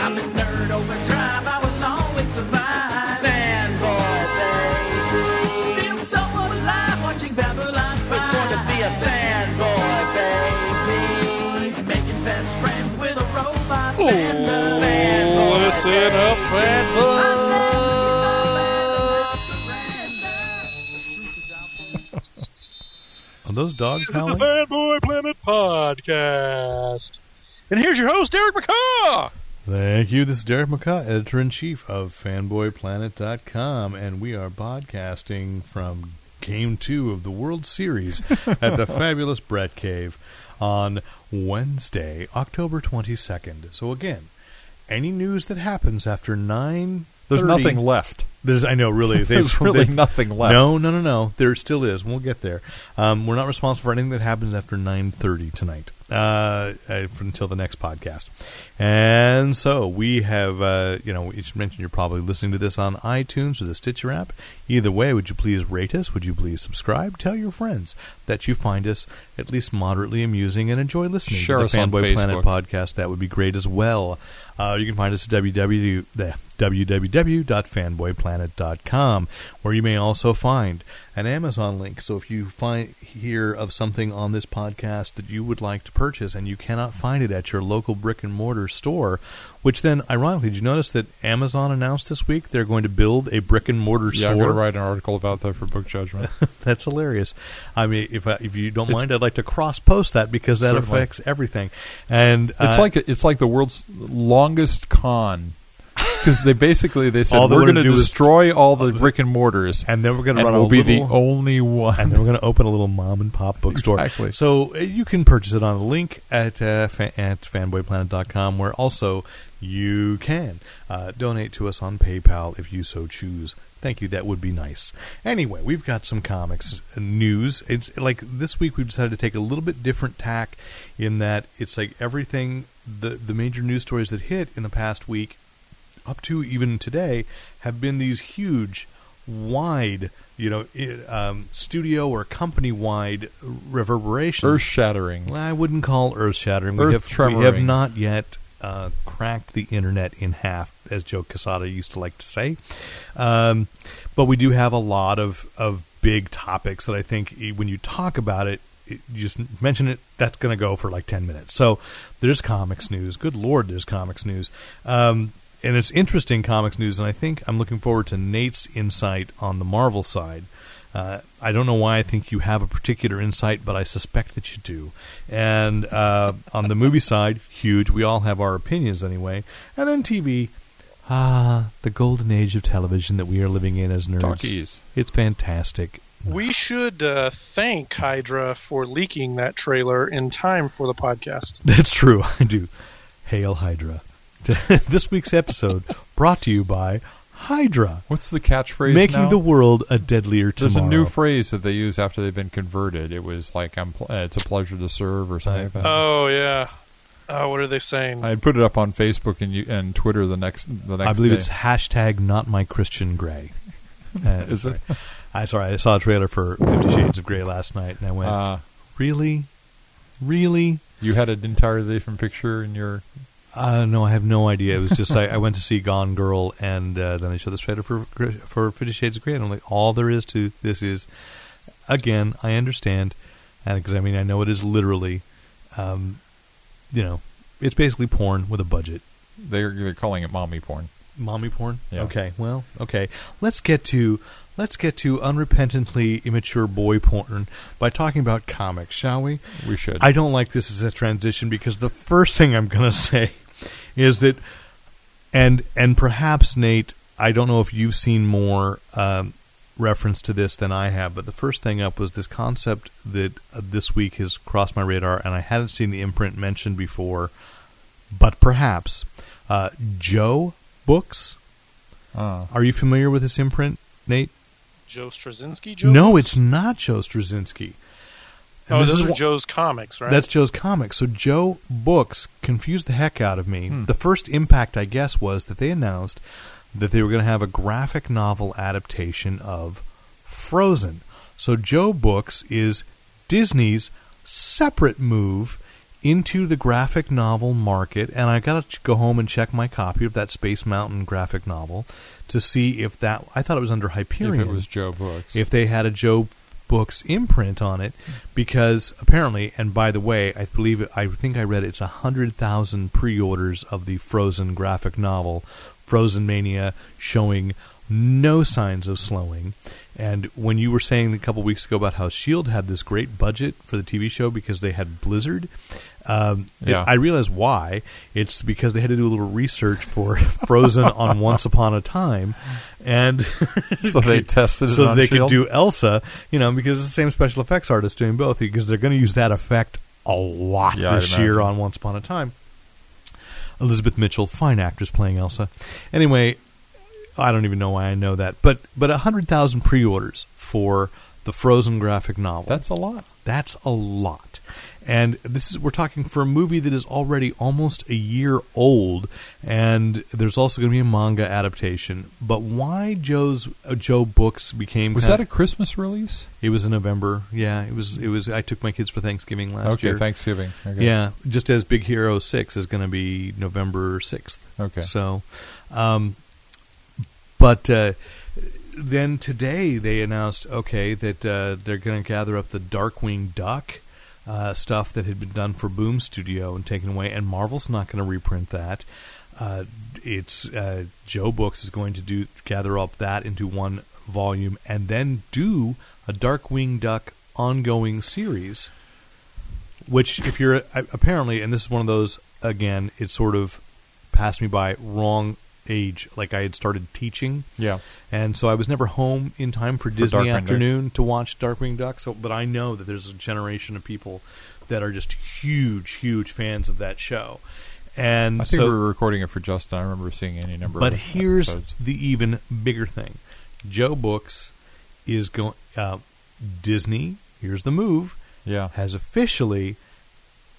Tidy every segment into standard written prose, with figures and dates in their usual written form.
I'm a nerd overdrive. I will always survive. Fanboy, baby. Feel so alive watching Babylon 5. It's going to be a fanboy, baby. Making best friends with a robot. Ooh. Listen up, fanboy! On those dogs howling? The Fanboy Planet podcast. And here's your host, Derek McCaw! Thank you. This is Derek McCaw, editor-in-chief of FanboyPlanet.com, and we are podcasting from Game 2 of the World Series at the fabulous Brett Cave on Wednesday, October 22nd. So again, any news that happens after 9:30... There's nothing left. I know, really. There's really nothing left. No. There still is. We'll get there. We're not responsible for anything that happens after 9:30 tonight until the next podcast. And so we have, you should mention you're probably listening to this on iTunes or the Stitcher app. Either way, would you please rate us? Would you please subscribe? Tell your friends that you find us at least moderately amusing and enjoy listening to the Fanboy Planet podcast. That would be great as well. You can find us at www.fanboyplanet.com, where you may also find an Amazon link. So if you hear of something on this podcast that you would like to purchase and you cannot find it at your local brick-and-mortar store, which then, ironically, did you notice that Amazon announced this week they're going to build a brick-and-mortar store? Yeah, I'm going to write an article about that for Book Judgment. That's hilarious. I mean, if you don't mind, I'd like to cross-post that because that affects everything. And it's like the world's longest con. Because they said we're going to destroy all the brick and mortars, and then we're going to be the only one, and then we're going to open a little mom and pop bookstore. Exactly. So you can purchase it on a link at fanboyplanet.com, where also you can donate to us on PayPal if you so choose. Thank you. That would be nice. Anyway, we've got some comics news. It's like this week we've decided to take a little bit different tack in that it's like everything the major news stories that hit in the past week, up to even today, have been these huge, wide, studio or company-wide reverberations. Earth-shattering. Well, I wouldn't call earth-shattering. Earth-tremoring. We have not yet cracked the internet in half, as Joe Quesada used to like to say. But we do have a lot of big topics that I think when you talk about it, you just mention it, that's going to go for like 10 minutes. So there's comics news. Good Lord, there's comics news. And it's interesting comics news, and I think I'm looking forward to Nate's insight on the Marvel side. I don't know why I think you have a particular insight, but I suspect that you do. And on the movie side, huge. We all have our opinions anyway. And then TV. The golden age of television that we are living in as nerds. Talkies. It's fantastic. We should thank Hydra for leaking that trailer in time for the podcast. That's true. I do. Hail Hydra. This week's episode brought to you by Hydra. What's the catchphrase Making now? The world a deadlier tomorrow. There's a new phrase that they use after they've been converted. It was like, it's a pleasure to serve or something like that. Oh, yeah. Oh, what are they saying? I put it up on Facebook and Twitter the next day. I believe it's hashtag not my Christian Grey. Is it? I saw a trailer for 50 Shades of Grey last night, and I went, really? Really? You had an entirely different picture in your... No, I have no idea. It was just I went to see Gone Girl, and then they showed the trailer for 50 Shades of Grey, and I'm like, all there is to this is, again, I understand, because I mean I know it is literally, it's basically porn with a budget. They're calling it mommy porn. Mommy porn. Yeah. Okay. Well. Okay. Let's get to unrepentantly immature boy porn by talking about comics, shall we? We should. I don't like this as a transition because the first thing I'm going to say is that, and perhaps, Nate, I don't know if you've seen more reference to this than I have, but the first thing up was this concept that this week has crossed my radar, and I hadn't seen the imprint mentioned before, but perhaps Joe Books. Are you familiar with this imprint, Nate? Joe Straczynski? Joe no, Books? It's not Joe Straczynski. And those are Joe's comics, right? That's Joe's comics. So Joe Books confused the heck out of me. The first impact, I guess, was that they announced that they were going to have a graphic novel adaptation of Frozen. So Joe Books is Disney's separate move into the graphic novel market, and I've got to go home and check my copy of that Space Mountain graphic novel to see if that... I thought it was under Hyperion. If it was Joe Books. If they had a Joe Books imprint on it, because apparently, and by the way, I think I read it's 100,000 pre-orders of the Frozen graphic novel, Frozen Mania, showing no signs of slowing. And when you were saying a couple weeks ago about how S.H.I.E.L.D. had this great budget for the TV show because they had Blizzard, I realized why. It's because they had to do a little research for Frozen on Once Upon a Time. And so they tested it so on they S.H.I.E.L.D. could do Elsa, because it's the same special effects artist doing both, because they're going to use that effect a lot this year on Once Upon a Time. Elizabeth Mitchell, fine actress playing Elsa. Anyway... I don't even know why I know that, but 100,000 pre-orders for the Frozen graphic novel. That's a lot. That's a lot. And we're talking for a movie that is already almost a year old, and there's also going to be a manga adaptation. But why Joe Books became... Was that a Christmas release? It was in November. Yeah, it was. I took my kids for Thanksgiving last year. Okay, Thanksgiving. Okay. Yeah, just as Big Hero 6 is going to be November 6th. Okay. So... But then today they announced, that they're going to gather up the Darkwing Duck stuff that had been done for Boom Studio and taken away, and Marvel's not going to reprint that. It's Joe Books is going to gather up that into one volume and then do a Darkwing Duck ongoing series, which if you're apparently, and this is one of those, again, it sort of passed me by wrong age, like I had started teaching, and so I was never home in time for Disney afternoon to watch Darkwing Duck. So, but I know that there's a generation of people that are just huge fans of that show. And I think we were recording it for Justin. I remember seeing any number. But here's the even bigger thing: Joe Books is going. Disney, here's the move. Yeah, has officially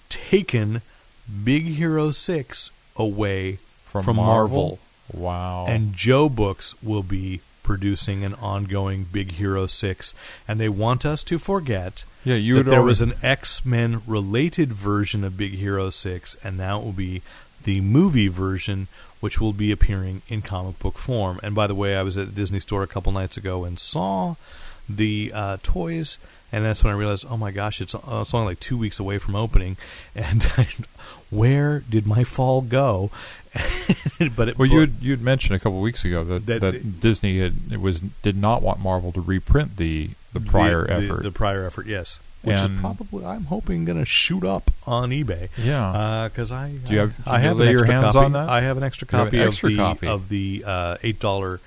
taken Big Hero 6 away from Marvel. Wow. And Joe Books will be producing an ongoing Big Hero 6, and they want us to forget that there was an X-Men related version of Big Hero 6, and now it will be the movie version, which will be appearing in comic book form. And by the way, I was at the Disney store a couple nights ago and saw the toys, and that's when I realized, oh my gosh, it's only like 2 weeks away from opening, and where did my fall go? You'd mentioned a couple weeks ago that Disney did not want Marvel to reprint the prior effort. The prior effort, yes. Which is probably, I'm hoping, going to shoot up on eBay. Yeah, because I have an extra copy of the $8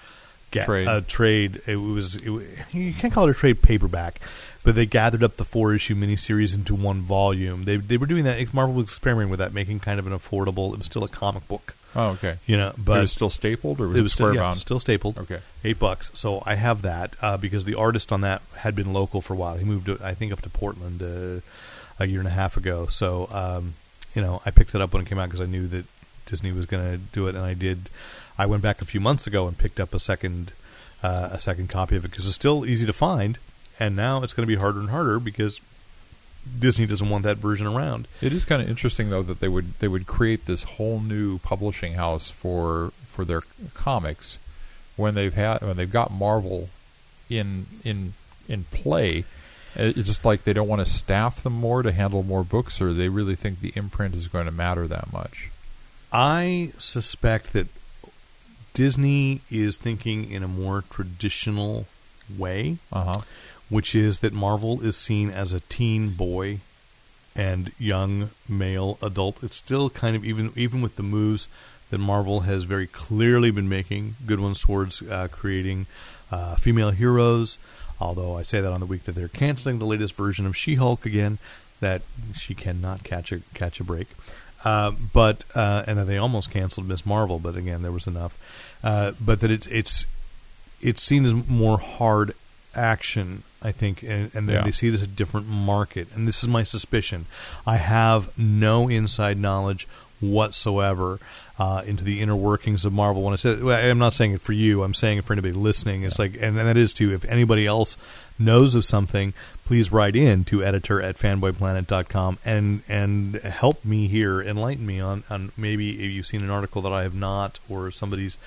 trade. You can't call it a trade paperback, but they gathered up the 4-issue miniseries into one volume. They were doing that. Marvel was experimenting with that, making kind of an affordable. It was still a comic book. Oh, okay. But it was still stapled, or was it square bound? Still stapled. Okay, $8. So I have that because the artist on that had been local for a while. He moved, I think, up to Portland a year and a half ago. So I picked it up when it came out because I knew that Disney was going to do it, and I did. I went back a few months ago and picked up a second copy of it because it's still easy to find. And now it's going to be harder and harder because Disney doesn't want that version around. It is kind of interesting, though, that they would create this whole new publishing house for their comics when they've got Marvel in play. It's just like they don't want to staff them more to handle more books, or they really think the imprint is going to matter that much. I suspect that Disney is thinking in a more traditional way. Uh-huh. Which is that Marvel is seen as a teen boy and young male adult. It's still kind of, even with the moves that Marvel has very clearly been making, good ones towards creating female heroes, although I say that on the week that they're canceling the latest version of She-Hulk again, that she cannot catch a break. And then they almost canceled Ms. Marvel, but again, there was enough. But that it's seen as more hard action, I think, and then they see it as a different market. And this is my suspicion. I have no inside knowledge whatsoever into the inner workings of Marvel. When I said, I'm not saying it for you, I'm saying it for anybody listening. It's like, and that is too, if anybody else knows of something, please write in to editor@fanboyplanet.com and help me here, enlighten me on maybe if you've seen an article that I have not, or somebody's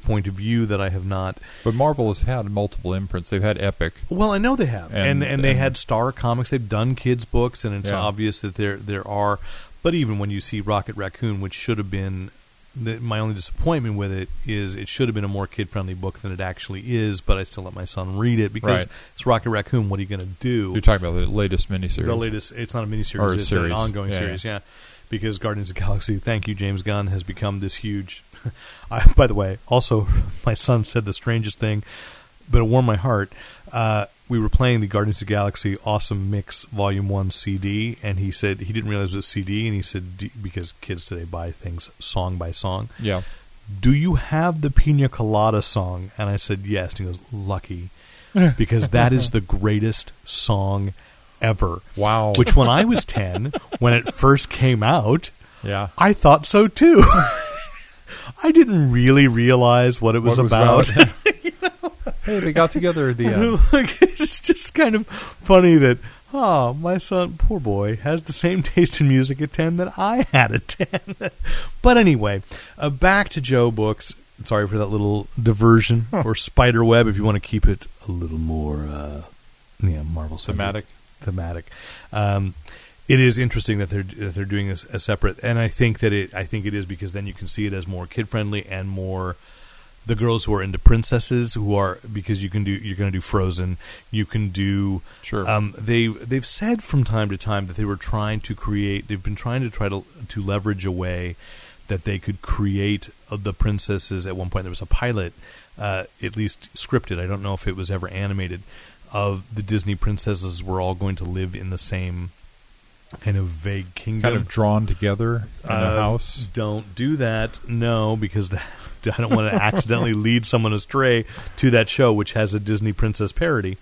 point of view that I have not. But Marvel has had multiple imprints. They've had Epic. Well, I know they have. And they had Star Comics. They've done kids' books, and it's obvious that there are. But even when you see Rocket Raccoon, which should have been, my only disappointment with it is it should have been a more kid-friendly book than it actually is, but I still let my son read it because it's Rocket Raccoon. What are you going to do? You're talking about the latest miniseries. The latest, it's not a miniseries, or it's an ongoing series, because Guardians of the Galaxy, thank you, James Gunn, has become this huge. By the way, also, my son said the strangest thing, but it warmed my heart. We were playing the Guardians of the Galaxy Awesome Mix Volume 1 CD, and he said he didn't realize it was a CD, and he said, because kids today buy things song by song, do you have the Pina Colada song? And I said, yes. And he goes, lucky, because that is the greatest song ever. Wow. Which when I was 10, when it first came out, I thought so too. I didn't really realize what it was about. Hey, they got together at the end. It's just kind of funny that, my son, poor boy, has the same taste in music at 10 that I had at 10. But anyway, back to Joe Books. Sorry for that little diversion, or spider web, if you want to keep it a little more Marvel subject. Thematic. It is interesting that they're doing this as separate, and I think it is because then you can see it as more kid friendly and more. The girls who are into princesses, because you're going to do Frozen. You can do they've said from time to time that they were trying to create. They've been trying to leverage a way that they could create the princesses. At one point, there was a pilot, at least scripted. I don't know if it was ever animated. Of the Disney princesses, were all going to live in the same kind of vague kingdom, kind of drawn together in a house. Don't do that, no, because that. I don't want to accidentally lead someone astray to that show, which has a Disney princess parody.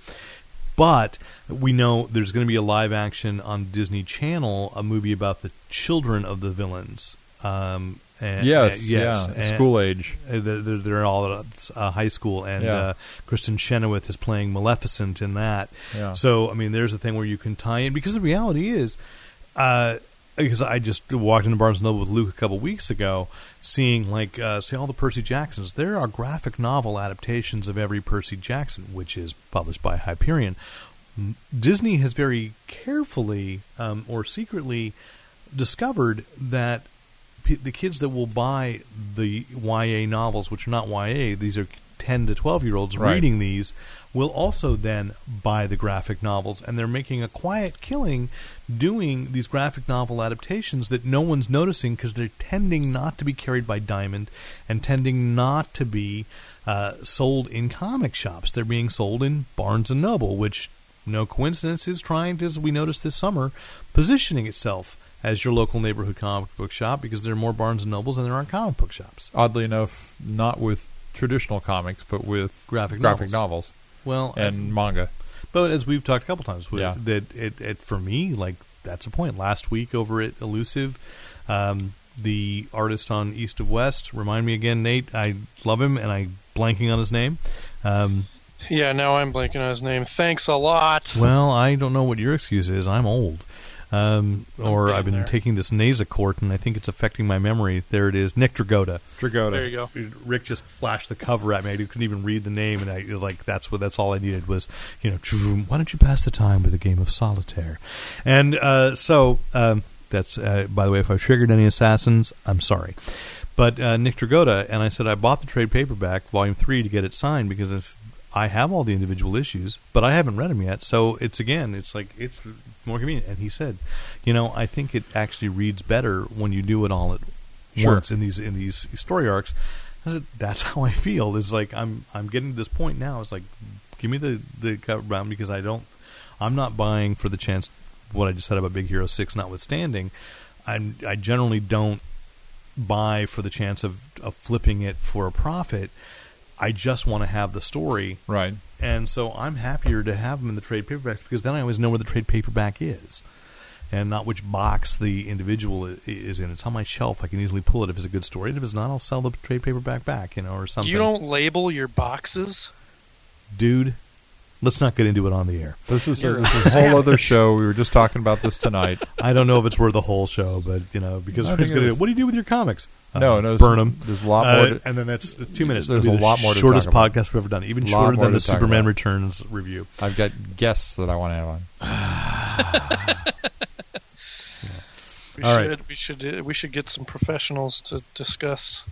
But we know there's going to be a live action on Disney Channel, a movie about the children of the villains. School age. They're all at high school, and Kristen Chenoweth is playing Maleficent in that. Yeah. So, I mean, there's a thing where you can tie in, because the reality is, because I just walked into Barnes & Noble with Luke a couple weeks ago, seeing all the Percy Jacksons. There are graphic novel adaptations of every Percy Jackson, which is published by Hyperion. Disney has very carefully or secretly discovered that the kids that will buy the YA novels, which are not YA, these are 10 to 12-year-olds reading these, will also then buy the graphic novels. And they're making a quiet killing doing these graphic novel adaptations that no one's noticing because they're tending not to be carried by Diamond and tending not to be sold in comic shops. They're being sold in Barnes & Noble, which, no coincidence, is trying to, as we noticed this summer, positioning itself as your local neighborhood comic book shop, because there are more Barnes & Nobles than there are comic book shops. Oddly enough, not with traditional comics, but with graphic novels. Well, and manga. But as we've talked a couple times, for me, that's a point. Last week over at Elusive, the artist on East of West, remind me again, Nate, I love him, and I'm blanking on his name. Now I'm blanking on his name. Thanks a lot. Well, I don't know what your excuse is. I'm old. I've been taking this Nasacort, and I think it's affecting my memory. There it is. Nick Dragotta. There you go. Rick just flashed the cover at me. I couldn't even read the name, and that's all I needed was, why don't you pass the time with a game of solitaire? And that's, by the way, if I've triggered any assassins, I'm sorry. But Nick Dragotta, and I said I bought the trade paperback, Volume 3, to get it signed because I have all the individual issues, but I haven't read them yet. So it's more convenient. And he said, I think it actually reads better when you do it all at once in these story arcs. I said, that's how I feel. It's like I'm getting to this point now. It's like, give me the cover bound, because I'm not buying for the chance. What I just said about Big Hero 6, notwithstanding, I generally don't buy for the chance of flipping it for a profit. I just want to have the story. Right. And so I'm happier to have them in the trade paperbacks, because then I always know where the trade paperback is and not which box the individual is in. It's on my shelf. I can easily pull it if it's a good story. And if it's not, I'll sell the trade paperback back, you know, or something. You don't label your boxes? Dude, let's not get into it on the air. This is a whole other show. We were just talking about this tonight. I don't know if it's worth the whole show, but, you know, because it's going to. What do you do with your comics? No, burn them. There's a lot more. And then that's 2 minutes. There's a lot more to talk about. Shortest podcast we've ever done, even shorter than the Superman Returns review. I've got guests that I want to have on. We should get some professionals to discuss.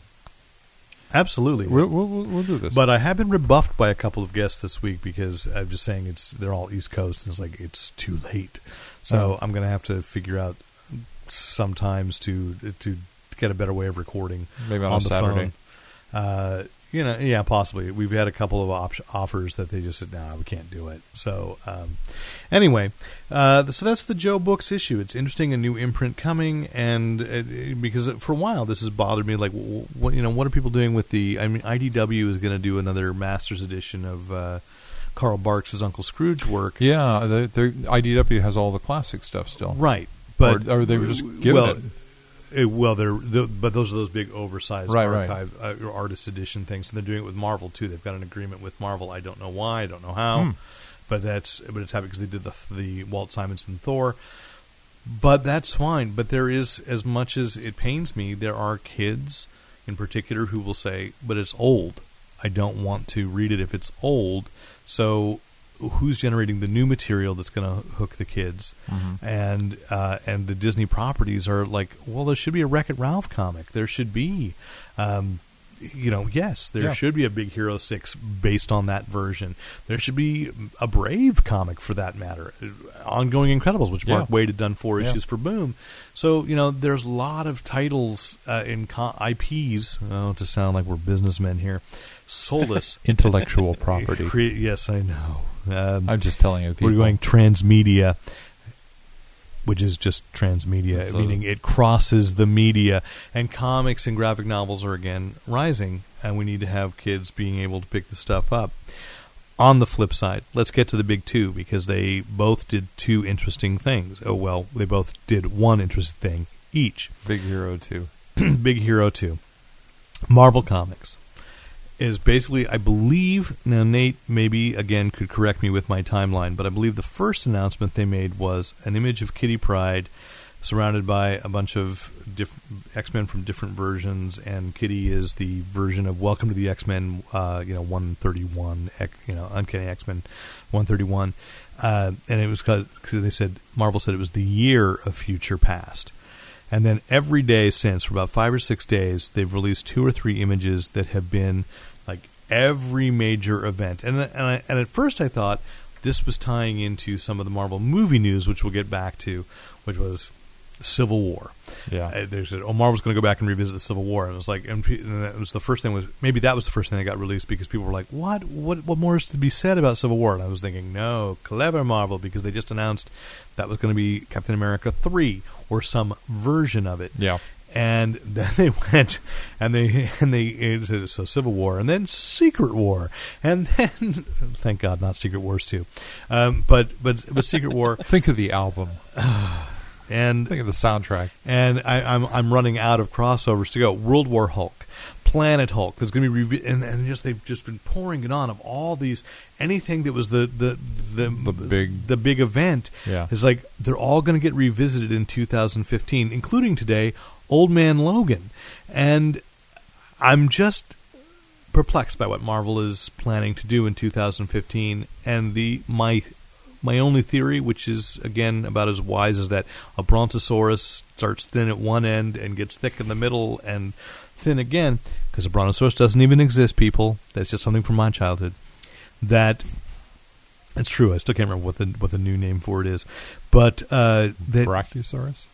Absolutely, we'll do this. But I have been rebuffed by a couple of guests this week because I'm just saying they're all East Coast, and it's like it's too late. So I'm going to have to figure out sometimes to get a better way of recording. Maybe on a Saturday. Yeah, possibly. We've had a couple of offers that they just said, "No, we can't do it." So, so that's the Joe Books issue. It's interesting, a new imprint coming, and because for a while this has bothered me, like, what are people doing with the? I mean, IDW is going to do another Masters edition of Carl Barks' Uncle Scrooge work. Yeah, IDW has all the classic stuff still, right? But or they were just giving it. Well, but those are those big oversized archive artist edition things, and they're doing it with Marvel too. They've got an agreement with Marvel. I don't know why, I don't know how, but it's happening because they did the Walt Simonson Thor. But that's fine. But there is, as much as it pains me, there are kids in particular who will say, "But it's old. I don't want to read it if it's old." So. Who's generating the new material that's going to hook the kids? Mm-hmm. And the Disney properties are like, well, there should be a Wreck-It Ralph comic. There should be, should be a Big Hero 6 based on that version. There should be a Brave comic for that matter. Ongoing Incredibles, which Mark Waid had done 4 issues for Boom. So, you know, there's a lot of titles in IPs, to sound like we're businessmen here, soulless. Intellectual property. Yes, I know. I'm just telling you. People. We're going transmedia, which is just transmedia, meaning it crosses the media. And comics and graphic novels are, again, rising, and we need to have kids being able to pick the stuff up. On the flip side, let's get to the big two, because they both did two interesting things. Oh, well, they both did one interesting thing each. Big Hero 2. Big Hero 2. Marvel Comics. Is basically, I believe, now Nate maybe again could correct me with my timeline, but I believe the first announcement they made was an image of Kitty Pryde surrounded by a bunch of X-Men from different versions, and Kitty is the version of Welcome to the X-Men, 131, Uncanny X-Men 131, and it was because Marvel said it was the year of future past. And then every day since, for about 5 or 6 days, they've released 2 or 3 images that have been like every major event. And at first I thought this was tying into some of the Marvel movie news, which we'll get back to, which was Civil War. Yeah, they said, "Oh, Marvel's going to go back and revisit the Civil War." And it was like, and it was the first thing was maybe that was the first thing that got released because people were like, "What? What more is to be said about Civil War?" And I was thinking, "No, clever Marvel," because they just announced that was going to be Captain America 3. Or some version of it, yeah. And then they went and they so Civil War, and then Secret War, and then thank God not Secret Wars 2, but Secret War. Think of the album, and think of the soundtrack. And I'm running out of crossovers to go. World War Hulk, Planet Hulk. There's going to be they've just been pouring it on of all these. Anything that was the big event is like they're all going to get revisited in 2015, including today, Old Man Logan, and I'm just perplexed by what Marvel is planning to do in 2015. And my only theory, which is again about as wise as that, a brontosaurus starts thin at one end and gets thick in the middle and thin again, because a brontosaurus doesn't even exist, people. That's just something from my childhood. That it's true. I still can't remember what the new name for it is, but Brachiosaurus.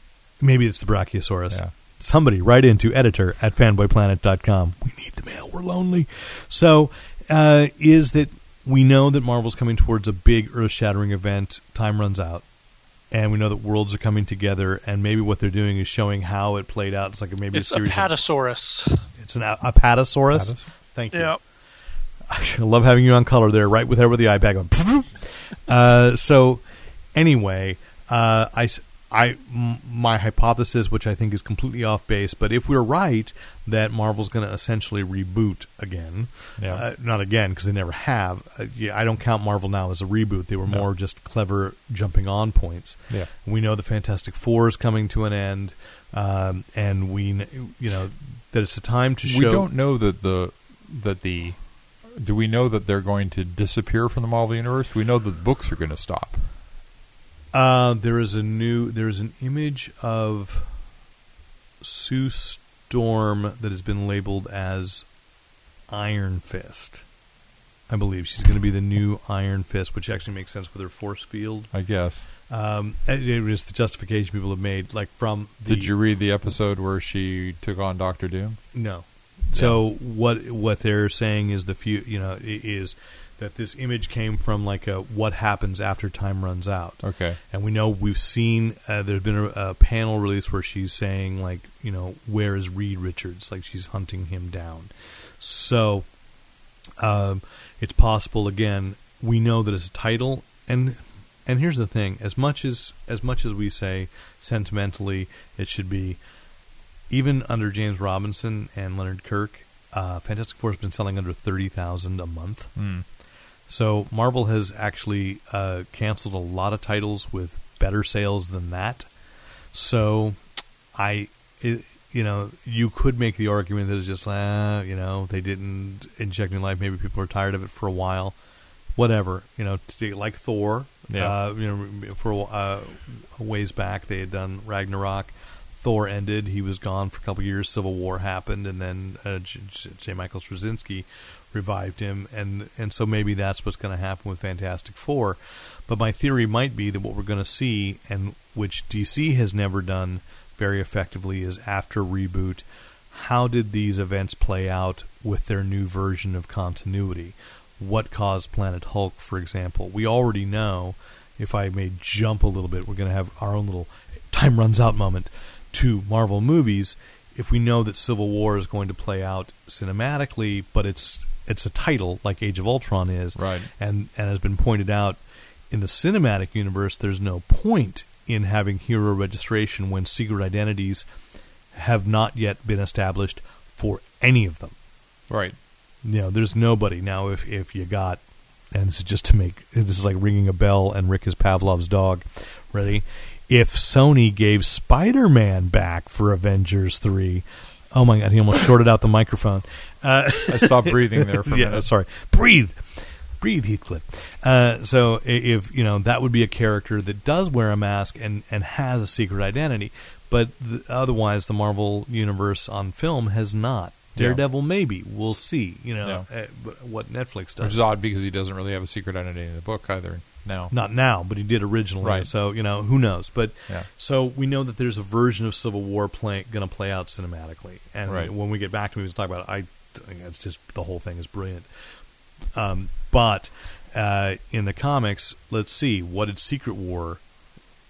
Maybe it's the Brachiosaurus. Yeah. Somebody write into editor at fanboyplanet.com. We need the mail. We're lonely. So, is that we know that Marvel's coming towards a big earth-shattering event. Time runs out. and we know that worlds are coming together, and maybe what they're doing is showing how it played out. It's like maybe it's a series. It's an Apatosaurus. Thank you. Yep. I love having you on color there, right there with the eye bag on. So, anyway, my hypothesis, which I think is completely off base, but if we're right that Marvel's going to essentially reboot again, not again because they never have. I don't count Marvel now as a reboot. They were more just clever jumping on points. Yeah. We know the Fantastic Four is coming to an end, and we that it's a time to show. We don't know that do we know that they're going to disappear from the Marvel universe? We know that the books are going to stop. There is an image of Sue Storm that has been labeled as Iron Fist. I believe she's going to be the new Iron Fist, which actually makes sense with her force field, I guess. It was the justification people have made. Did you read the episode where she took on Doctor Doom? No. So what they're saying is is that this image came from what happens after time runs out. Okay. And we've seen there's been a panel release where she's saying where is Reed Richards? She's hunting him down. So it's possible again. We know that it's a title, and here's the thing: as much as we say sentimentally, it should be. Even under James Robinson and Leonard Kirk, Fantastic Four has been selling under 30,000 a month. Mm. So Marvel has actually canceled a lot of titles with better sales than that. So you could make the argument that it's just they didn't inject new life. Maybe people are tired of it for a while. Whatever, like Thor. Yeah. For a ways back they had done Ragnarok. Thor ended. He was gone for a couple of years. Civil War happened, and then J. Michael Straczynski revived him, and so maybe that's what's going to happen with Fantastic Four. But my theory might be that what we're going to see, and which DC has never done very effectively, is after reboot, how did these events play out with their new version of continuity? What caused Planet Hulk, for example? We already know, if I may jump a little bit, we're going to have our own little time runs out moment to Marvel movies, if we know that Civil War is going to play out cinematically, but it's a title like Age of Ultron is, right? And has been pointed out in the cinematic universe, there's no point in having hero registration when secret identities have not yet been established for any of them, right? There's nobody now. If you got, and this is just to make this is like ringing a bell, and Rick is Pavlov's dog. Ready? If Sony gave Spider-Man back for Avengers 3, oh my God, he almost shorted out the microphone. I stopped breathing there for a minute. Sorry. Breathe, Heathcliff. So if, that would be a character that does wear a mask and has a secret identity, but otherwise the Marvel Universe on film has not. Daredevil, maybe. We'll see, what Netflix does. Which is odd because he doesn't really have a secret identity in the book either. Now. Not now, but he did originally. Right. So, who knows? But so we know that there's a version of Civil War going to play out cinematically. And when we get back to movies and talk about it, it's just the whole thing is brilliant. But in the comics, let's see, what did Secret Wars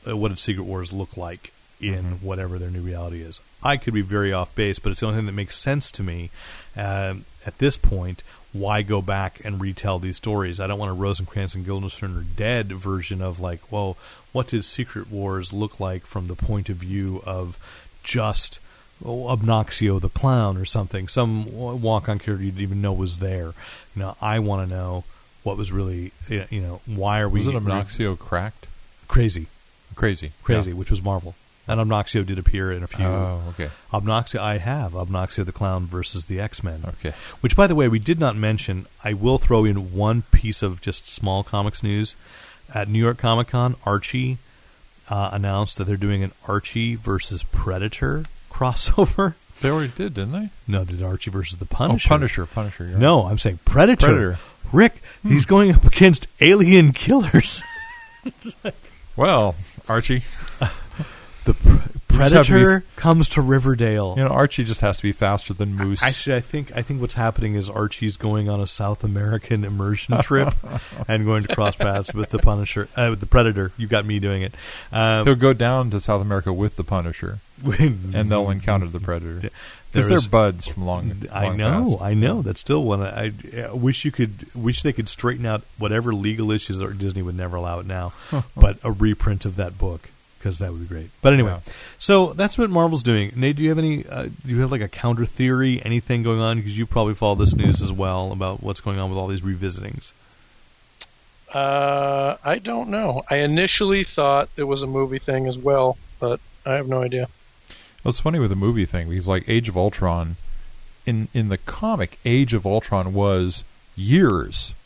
look like in whatever their new reality is? I could be very off base, but it's the only thing that makes sense to me at this point. Why go back and retell these stories? I don't want a Rosencrantz and Guildenstern are dead version of what did Secret Wars look like from the point of view of just Obnoxio the Clown or something, some walk-on character you didn't even know was there. I want to know what was really, why are we... Wasn't Obnoxio cracked? Crazy, which was Marvel. And Obnoxio did appear in a few. Oh, okay. Obnoxio the Clown versus the X-Men. Okay. Which, by the way, we did not mention. I will throw in one piece of just small comics news. At New York Comic Con, Archie announced that they're doing an Archie versus Predator crossover. They already did, didn't they? No, they did Archie versus the Punisher. Oh, Punisher. You're right. No, I'm saying Predator. Rick, he's going up against alien killers. Archie... The Predator comes to Riverdale. You know, Archie just has to be faster than Moose. Actually, I think what's happening is Archie's going on a South American immersion trip and going to cross paths with the Punisher, with the Predator. You got me doing it. He'll go down to South America with the Punisher, and they'll encounter the Predator. Because they're buds from long. I know. That's still one. I wish you could. Wish they could straighten out whatever legal issues that Disney would never allow it now. But a reprint of that book. Because that would be great. But anyway, so that's what Marvel's doing. Nate, do you have any? Do you have like a counter theory? Anything going on? Because you probably follow this news as well about what's going on with all these revisitings. I don't know. I initially thought it was a movie thing as well, but I have no idea. Well, it's funny with the movie thing because, like, Age of Ultron, in the comic, Age of Ultron was years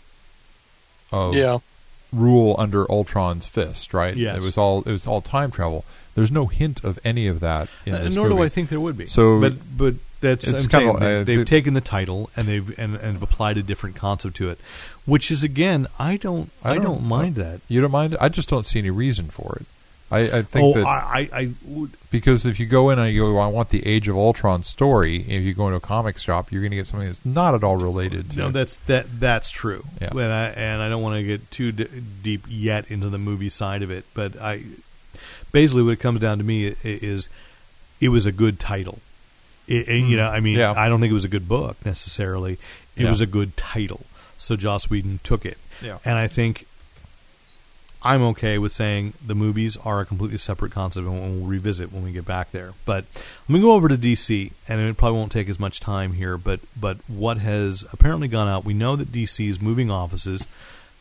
of rule under Ultron's fist, right? Yes. It was all time travel. There's no hint of any of that in this movie. Nor do I think there would be. So, but that's they've taken the title and they've applied a different concept to it, which is again, I don't mind that. You don't mind it? I just don't see any reason for it. I think because if you go in and you go, I want the Age of Ultron story, if you go into a comic shop, you're going to get something that's not at all related to it. That's true. Yeah. And I don't want to get too deep yet into the movie side of it, but basically what it comes down to me is it was a good title. I don't think it was a good book necessarily. It was a good title. So Joss Whedon took it. Yeah. And I think I'm okay with saying the movies are a completely separate concept and we'll revisit when we get back there. But let me go over to DC, and it probably won't take as much time here, but what has apparently gone out, we know that DC is moving offices.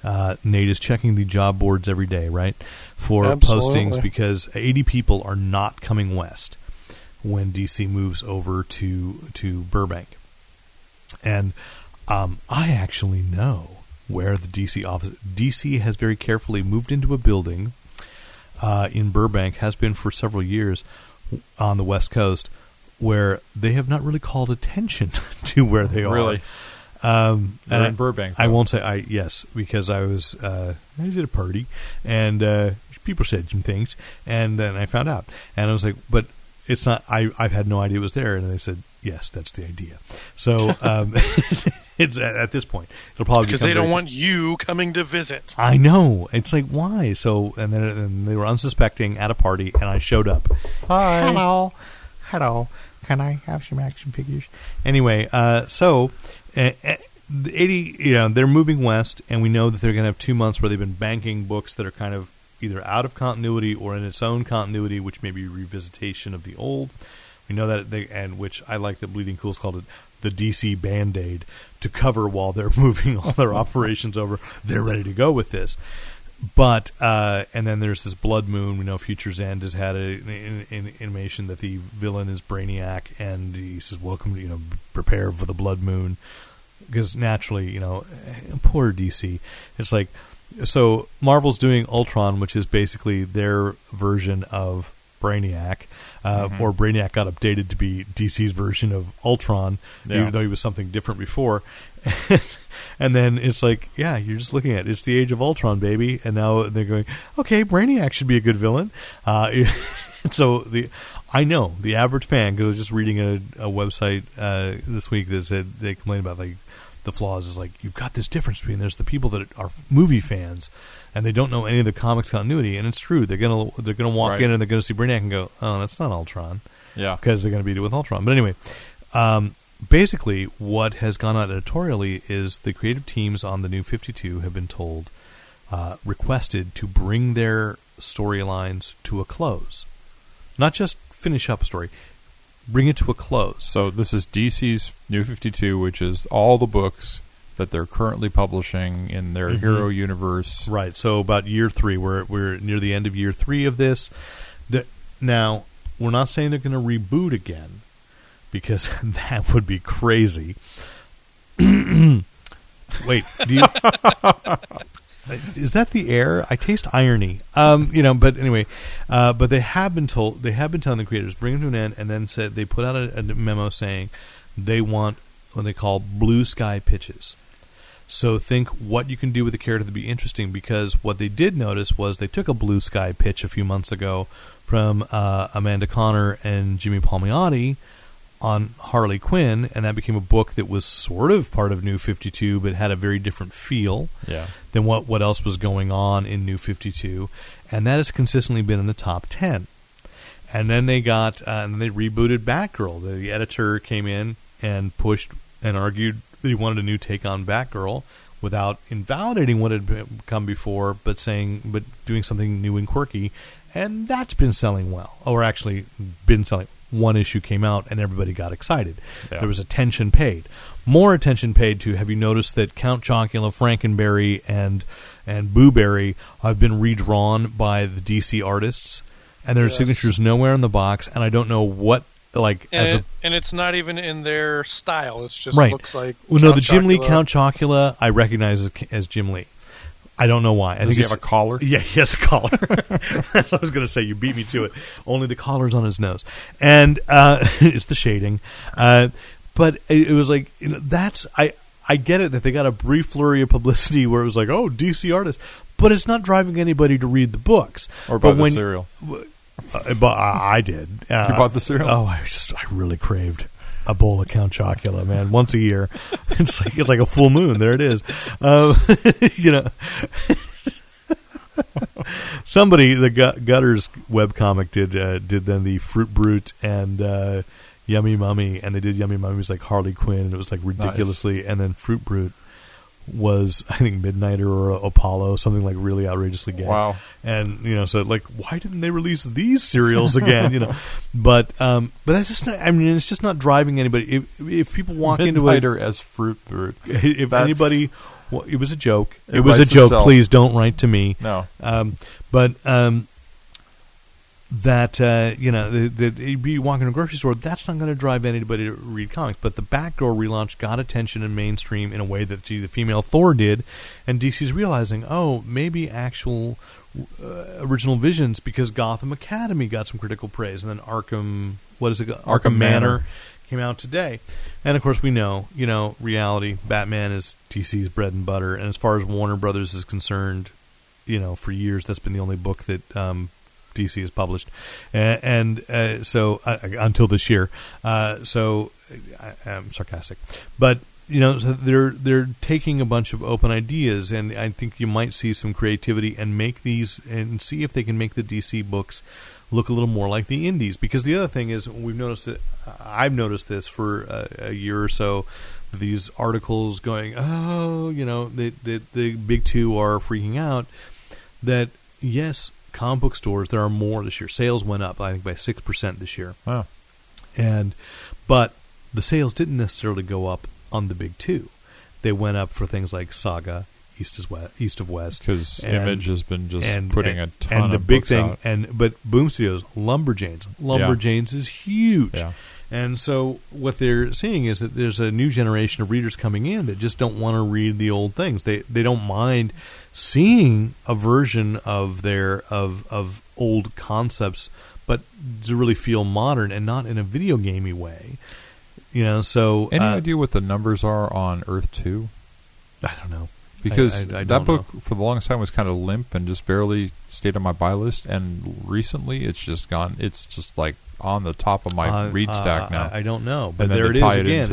Nate is checking the job boards every day, right, for postings because 80 people are not coming west when DC moves over to Burbank. And I actually know where the DC office... DC has very carefully moved into a building in Burbank, has been for several years on the West Coast, where they have not really called attention to where they are. Really? And in Burbank. Though. I won't say... Yes, because I was at a party, and people said some things, and then I found out. And I was like, but it's not... I've had no idea it was there. And they said, yes, that's the idea. So... It's at this point, it'll probably because they don't want you coming to visit. I know, it's like why? So and then they were unsuspecting at a party, and I showed up. Hi, hello. Can I have some action figures? Anyway, the 80, they're moving west, and we know that they're going to have 2 months where they've been banking books that are kind of either out of continuity or in its own continuity, which may be revisitation of the old. We know that, which I like that Bleeding Cool's called it. The DC Band-Aid to cover while they're moving all their operations over. They're ready to go with this. But, and then there's this Blood Moon. We know Future's End has had an animation that the villain is Brainiac, and he says, welcome, prepare for the Blood Moon. Because naturally, poor DC. It's like, so Marvel's doing Ultron, which is basically their version of Brainiac, or Brainiac got updated to be DC's version of Ultron, even though he was something different before. And then it's like, you're just looking at it's the Age of Ultron, baby. And now they're going, okay, Brainiac should be a good villain. So I know the average fan, because I was just reading a website this week that said they complained about like the flaws is like you've got this difference between there's the people that are movie fans. And they don't know any of the comics continuity, and it's true. They're gonna walk in and they're gonna see Brainiac and go, oh, that's not Ultron, because they're gonna beat it with Ultron. But anyway, basically, what has gone out editorially is the creative teams on the New 52 have been told, requested to bring their storylines to a close, not just finish up a story, bring it to a close. So this is DC's New 52, which is all the books that they're currently publishing in their hero universe. Right, so about year three. We're near the end of year three of this. Now, we're not saying they're going to reboot again, because that would be crazy. Wait, is that the air? I taste irony. But anyway, but they have been telling the creators, bring them to an end, and then said they put out a memo saying they want what they call blue sky pitches. So think what you can do with the character to be interesting, because what they did notice was they took a Blue Sky pitch a few months ago from Amanda Connor and Jimmy Palmiotti on Harley Quinn, and that became a book that was sort of part of New 52 but had a very different feel than what else was going on in New 52, and that has consistently been in the top 10. And then they got and they rebooted Batgirl. The editor came in and pushed and argued that he wanted a new take on Batgirl without invalidating what had come before, but saying, but doing something new and quirky, and that's been selling well, or actually been selling. One issue came out and everybody got excited. Yeah. There was attention paid, more attention paid to. Have you noticed that Count Chocula, Frankenberry, and Booberry have been redrawn by the DC artists, and their signatures nowhere in the box, and I don't know what. Like, and, as it, and it's not even in their style. It just looks like the Jim Chocula. Lee Count Chocula I recognize as Jim Lee. I don't know why. Does he have a collar? Yeah, he has a collar. That's what I was going to say. You beat me to it. Only the collar's on his nose, and it's the shading. But it was like that's I get it that they got a brief flurry of publicity where it was like, oh, DC artists, but it's not driving anybody to read the books or buy the cereal. But I did. You bought the cereal? Oh, I really craved a bowl of Count Chocula, man. Once a year, it's like a full moon. There it is. You know, somebody the Gutters webcomic did then the Fruit Brute and Yummy Mummy, and they did Yummy Mummy was like Harley Quinn, and it was like ridiculously, nice. And then Fruit Brute was I think Midnighter or Apollo, something like really outrageously gay. Wow! And you know, so like, why didn't they release these serials again? You know, but that's just not, I mean, it's just not driving anybody. If people walk Midnighter into it as Fruit Brute, if anybody, well, it was a joke. It was a joke. Itself. Please don't write to me. No. You'd be walking to a grocery store, that's not going to drive anybody to read comics. But the Batgirl relaunch got attention in mainstream in a way that the female Thor did, and DC's realizing, oh, maybe actual original visions, because Gotham Academy got some critical praise, and then Arkham Manor came out today. And, of course, we know, reality, Batman is DC's bread and butter, and as far as Warner Brothers is concerned, for years that's been the only book that... DC has published, and so until this year. I'm sarcastic, but so they're taking a bunch of open ideas, and I think you might see some creativity and make these and see if they can make the DC books look a little more like the indies. Because the other thing is we've noticed that I've noticed this for a year or so. These articles going, the big two are freaking out that yes. Comic book stores, there are more this year. Sales went up, I think, by 6% this year. Wow! But the sales didn't necessarily go up on the big two. They went up for things like Saga, East of West, because Image has been putting a ton of books out. But Boom Studios, Lumberjanes is huge. Yeah. And so what they're seeing is that there's a new generation of readers coming in that just don't want to read the old things. They don't mind seeing a version of their of old concepts, but to really feel modern and not in a video gamey way. So any idea what the numbers are on Earth 2? I don't know. Because that book for the longest time was kind of limp and just barely stayed on my buy list, and recently it's just gone. It's just like on the top of my read stack now. I don't know, but there it is again.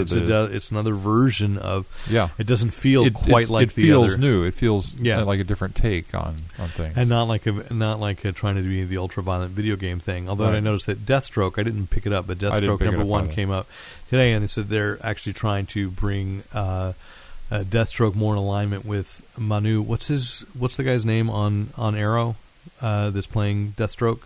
It's another version of. Yeah, it doesn't feel quite like the other. It feels new. It feels like a different take on things, and not like trying to be the ultra-violent video game thing. Although I noticed that Deathstroke, I didn't pick it up, but Deathstroke number 1 came up today, and they said they're actually trying to bring. Deathstroke more in alignment with Manu. What's the guy's name on Arrow that's playing Deathstroke?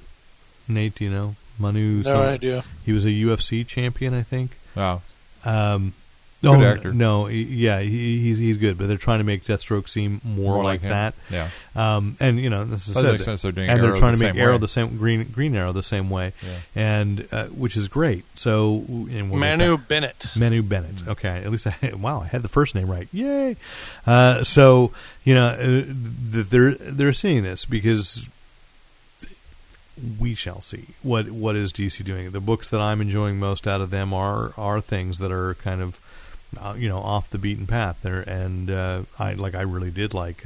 Nate, do you know? Manu. No idea. He was a UFC champion, I think. Wow. Good actor. No, he's good, but they're trying to make Deathstroke seem more like that. Yeah. This is makes sense. They're doing and Arrow they're trying the to make same Arrow way. The same Green Arrow the same way, and which is great. So Manu Bennett. Okay, at least I had the first name right. Yay! They're seeing this because. We shall see what is DC doing. The books that I'm enjoying most out of them are things that are kind of off the beaten path there. And I really did like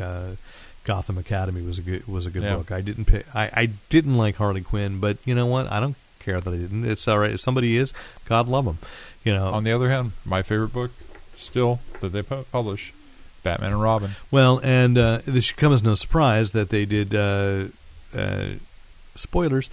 Gotham Academy was a good book. I didn't like Harley Quinn, but you know what? I don't care that I didn't. It's all right. If somebody is, God love them. You know. On the other hand, my favorite book still that they publish, Batman and Robin. Well, and this should come as no surprise that they did. Spoilers,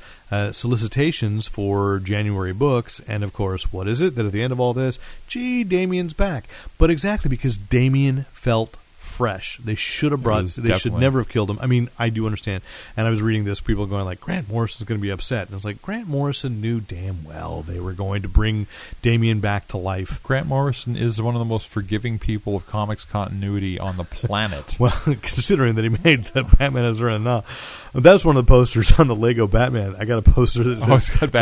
solicitations for January books, and of course, what is it that at the end of all this, gee, Damien's back. But exactly because Damien felt fresh. They should have they should never have killed him. I mean, I do understand. And I was reading this, people going like, Grant Morrison's going to be upset. And I was like, Grant Morrison knew damn well they were going to bring Damien back to life. Grant Morrison is one of the most forgiving people of comics continuity on the planet. Well, considering that he made the Batman Azura now. That's one of the posters on the Lego Batman. I got a poster that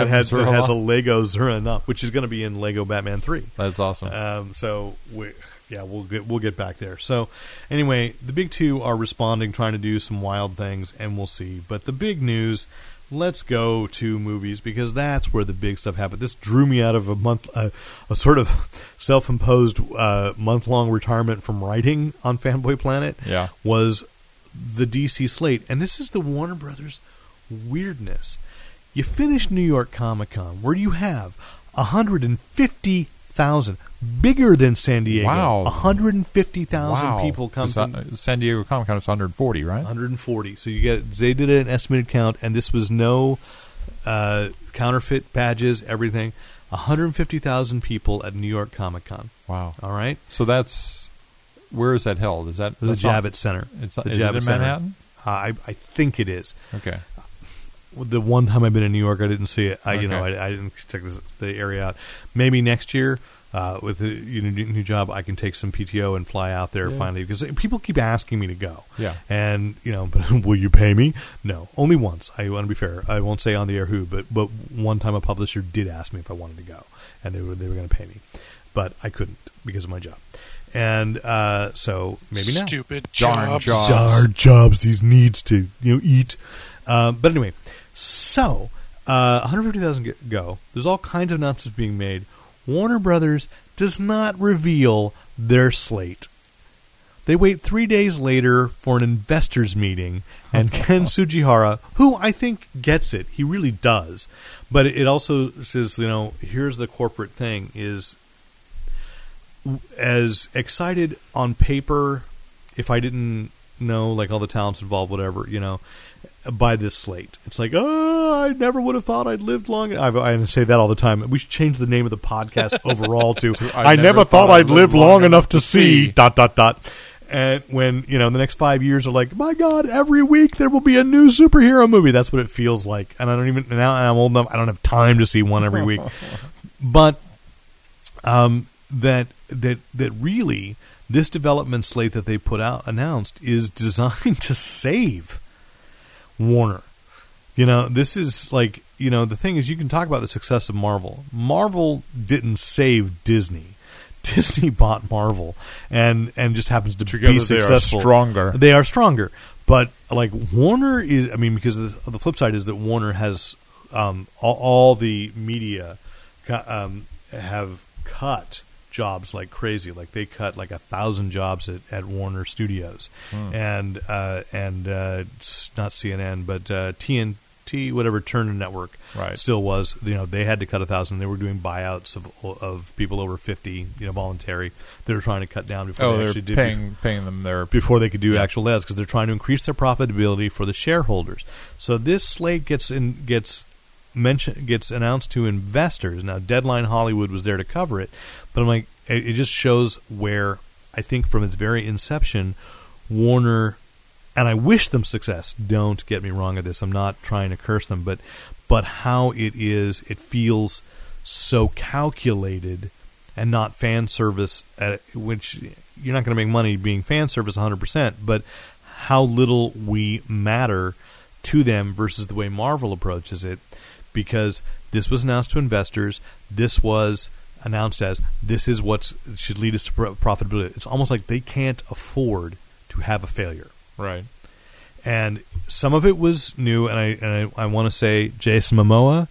has a Lego Azura now, which is going to be in Lego Batman 3. That's awesome. Yeah, we'll get back there. So, anyway, the big two are responding, trying to do some wild things, and we'll see. But the big news, let's go to movies, because that's where the big stuff happened. This drew me out of a sort of self-imposed month-long retirement from writing on Fanboy Planet. Yeah, was the DC slate, and this is the Warner Brothers weirdness. You finish New York Comic Con, where you have 150,000. Bigger than San Diego. Wow. 150,000 people come to San Diego Comic Con. It's 140, right? 140. So you get they did an estimated count, and this was no counterfeit badges, everything. 150,000 people at New York Comic Con. Wow. All right. So that's where is that held? Is that the Javits Center? Is it in Manhattan? I think it is. Okay. The one time I've been in New York, I didn't see it. I didn't check the area out. Maybe next year. With a new job, I can take some PTO and fly out there finally, because people keep asking me to go. Yeah, and but will you pay me? No, only once. I want to be fair. I won't say on the air who, but one time a publisher did ask me if I wanted to go, and they were going to pay me, but I couldn't because of my job. And so maybe now. Stupid darn jobs. These needs to eat. But anyway, so 150,000 go. There's all kinds of nonsense being made. Warner Brothers does not reveal their slate. They wait 3 days later for an investors meeting, and Ken Sugihara, who I think gets it, he really does, but it also says, here's the corporate thing, is as excited on paper, if I didn't know, all the talents involved, whatever, by this slate. It's like, I never would have thought I'd lived long. I say that all the time. We should change the name of the podcast overall to I never thought I'd live long enough to see ... And when, the next 5 years are like, my God, every week there will be a new superhero movie. That's what it feels like. And now I'm old enough, I don't have time to see one every week. But that really this development slate that they announced is designed to save Warner. This is like, the thing is, you can talk about the success of Marvel. Marvel didn't save Disney. Disney bought Marvel and just happens to be successful. They are stronger. But like Warner is, because the flip side is that Warner has all the media have cut jobs like crazy. Like they cut 1,000 jobs at Warner Studios, and not CNN, but TNT, whatever Turner Network, right, still was. They had to cut 1,000. They were doing buyouts of people over 50, voluntary. They were trying to cut down before they actually did paying them their before they could do actual ads, because they're trying to increase their profitability for the shareholders. So this slate gets announced to investors. Now, Deadline Hollywood was there to cover it, but I'm like, it just shows where I think from its very inception, Warner, and I wish them success. Don't get me wrong at this. I'm not trying to curse them, but how it feels so calculated and not fan service, which you're not going to make money being fan service 100%, but how little we matter to them versus the way Marvel approaches it. Because this was announced to investors, this was announced as this is what should lead us to profitability. It's almost like they can't afford to have a failure, right? And some of it was new, and I want to say Jason Momoa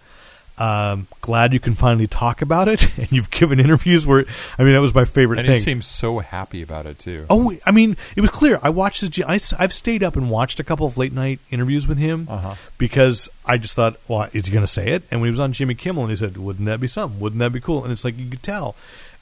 Glad you can finally talk about it, and you've given interviews where, I mean, that was my favorite thing. And he seems so happy about it, too. Oh, I mean, it was clear. I watched his, I've stayed up and watched a couple of late-night interviews with him because I just thought, well, is he going to say it? And when he was on Jimmy Kimmel, and he said, wouldn't that be something? Wouldn't that be cool? And it's like, you could tell.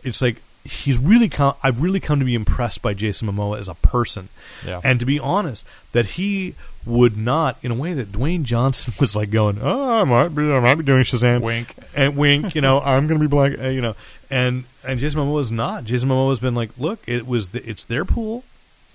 It's like, he's really I've really come to be impressed by Jason Momoa as a person. Yeah. And to be honest, that he would not, in a way that Dwayne Johnson was like going, oh, I might be doing Shazam, wink and wink, you know, I'm going to be black, you know, and Jason Momoa is not. Jason Momoa has been like, look, it's their pool,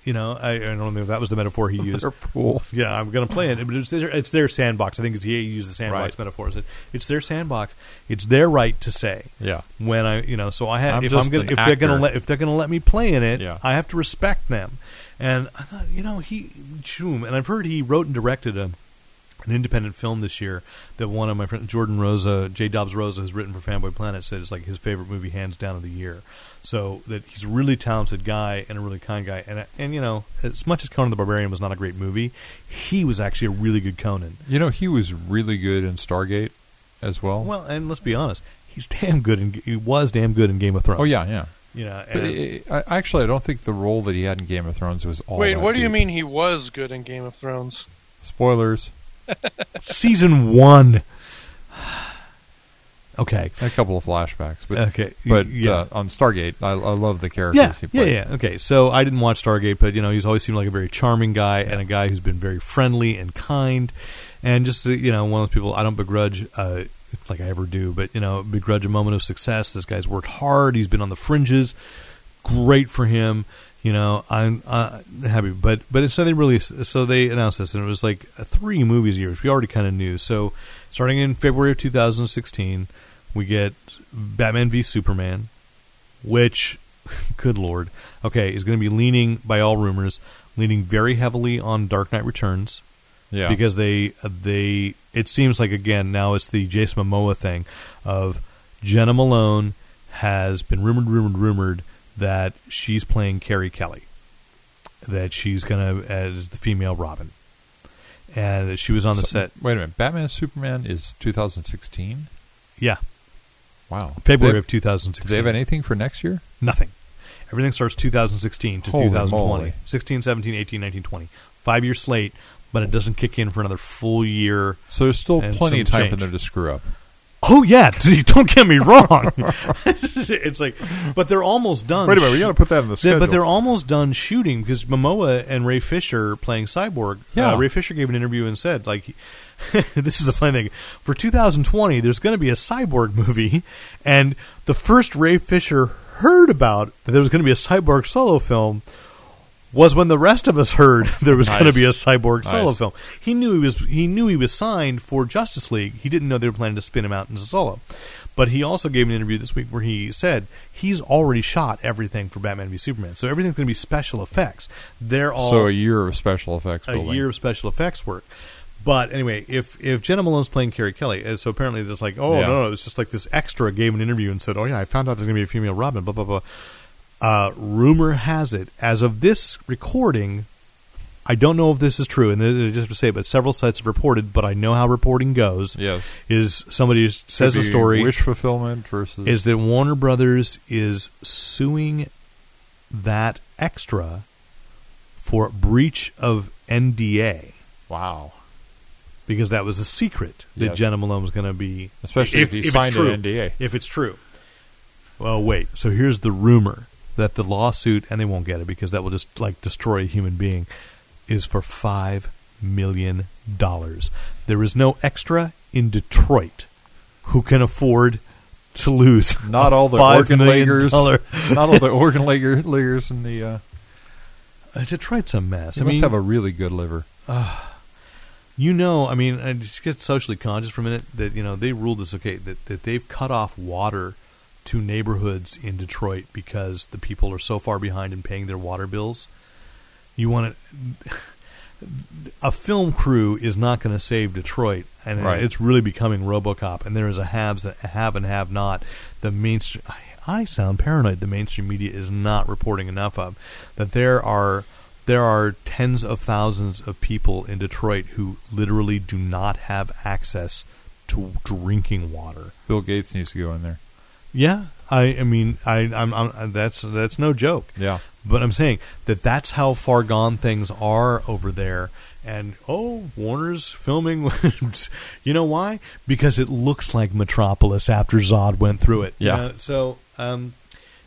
you know. I don't know if that was the metaphor he used. Their pool, yeah, I'm going to play it, but it's their sandbox. I think he used the sandbox metaphor. It's their sandbox. It's their right to say, yeah. When I, you know, so I have if they're going to let me play in it, yeah. I have to respect them. And I thought, you know, and I've heard he wrote and directed an independent film this year that one of my friends, Jordan Rosa, J. Dobbs Rosa, has written for Fanboy Planet, said it's like his favorite movie, hands down, of the year. So that he's a really talented guy and a really kind guy. And you know, as much as Conan the Barbarian was not a great movie, he was actually a really good Conan. You know, he was really good in Stargate as well. Well, and let's be honest, he was damn good in Game of Thrones. Oh, yeah, yeah. You know, I don't think the role that he had in Game of Thrones was all. Wait, what do you mean he was good in Game of Thrones? Spoilers. Season 1. Okay, a couple of flashbacks, but okay, but yeah. On Stargate, I love the characters. Yeah, he played. Yeah, yeah. Okay, so I didn't watch Stargate, but you know, he's always seemed like a very charming guy and a guy who's been very friendly and kind, and just you know, one of those people I don't begrudge. Like I ever do, but you know, begrudge a moment of success. This guy's worked hard. He's been on the fringes. Great for him. You know, I'm happy. But so they announced this, and it was like 3 movies a year, which we already kind of knew. So starting in February of 2016, we get Batman v Superman, which, good lord, okay, is going to be leaning, by all rumors, very heavily on Dark Knight Returns. Yeah. Because they it seems like, again, now it's the Jason Momoa thing of Jenna Malone has been rumored that she's playing Carrie Kelly, that she's going to, as the female Robin. And she was on the set. Wait a minute. Batman Superman is 2016? Yeah. Wow. February of 2016. Do they have anything for next year? Nothing. Everything starts 2016 to 2020. Moly. 16, 17, 18, 19, 20. 5-year slate. But it doesn't kick in for another full year. So there's still plenty of time for them to screw up. Oh, yeah. Don't get me wrong. It's like, but they're almost done. Wait a minute. We got to put that in the schedule. But they're almost done shooting because Momoa and Ray Fisher playing Cyborg. Yeah. Ray Fisher gave an interview and said, like, this is a funny thing. For 2020, there's going to be a Cyborg movie. And the first Ray Fisher heard about that there was going to be a Cyborg solo film was when the rest of us heard there was going to be a Cyborg solo film. He knew he was signed for Justice League. He didn't know they were planning to spin him out as a solo. But he also gave an interview this week where he said he's already shot everything for Batman v Superman. So everything's going to be special effects. So a year of special effects building. A year of special effects work. But anyway, if Jenna Malone's playing Carrie Kelly, and so apparently it's like, no, it's just like this extra gave an interview and said, oh yeah, I found out there's going to be a female Robin, blah, blah, blah. Rumor has it, as of this recording, I don't know if this is true, and just to say, but several sites have reported. But I know how reporting goes. Yes, is somebody says the story wish fulfillment versus is that Warner Brothers is suing that extra for breach of NDA. Wow. Because that was a secret that Jenna Malone was going to be, especially if he signed an NDA. If it's true. Well, wait. So here's the rumor. That the lawsuit, and they won't get it because that will just like destroy a human being, is for $5 million. There is no extra in Detroit who can afford to lose. Not all the Oregon Lakers. Not all the Oregon Lakers in the. Detroit's a mess. They must have a really good liver. You know, I mean, I just get socially conscious for a minute that you know they ruled this okay that they've cut off water to neighborhoods in Detroit because the people are so far behind in paying their water bills. You want to... A film crew is not going to save Detroit, and it's really becoming RoboCop, and there is a haves, a have and have not. The mainstream... I sound paranoid. The mainstream media is not reporting enough of that there are tens of thousands of people in Detroit who literally do not have access to drinking water. Bill Gates needs to go in there. Yeah, I mean, that's no joke. Yeah, but I'm saying that's how far gone things are over there. And Warner's filming. You know why? Because it looks like Metropolis after Zod went through it. Yeah.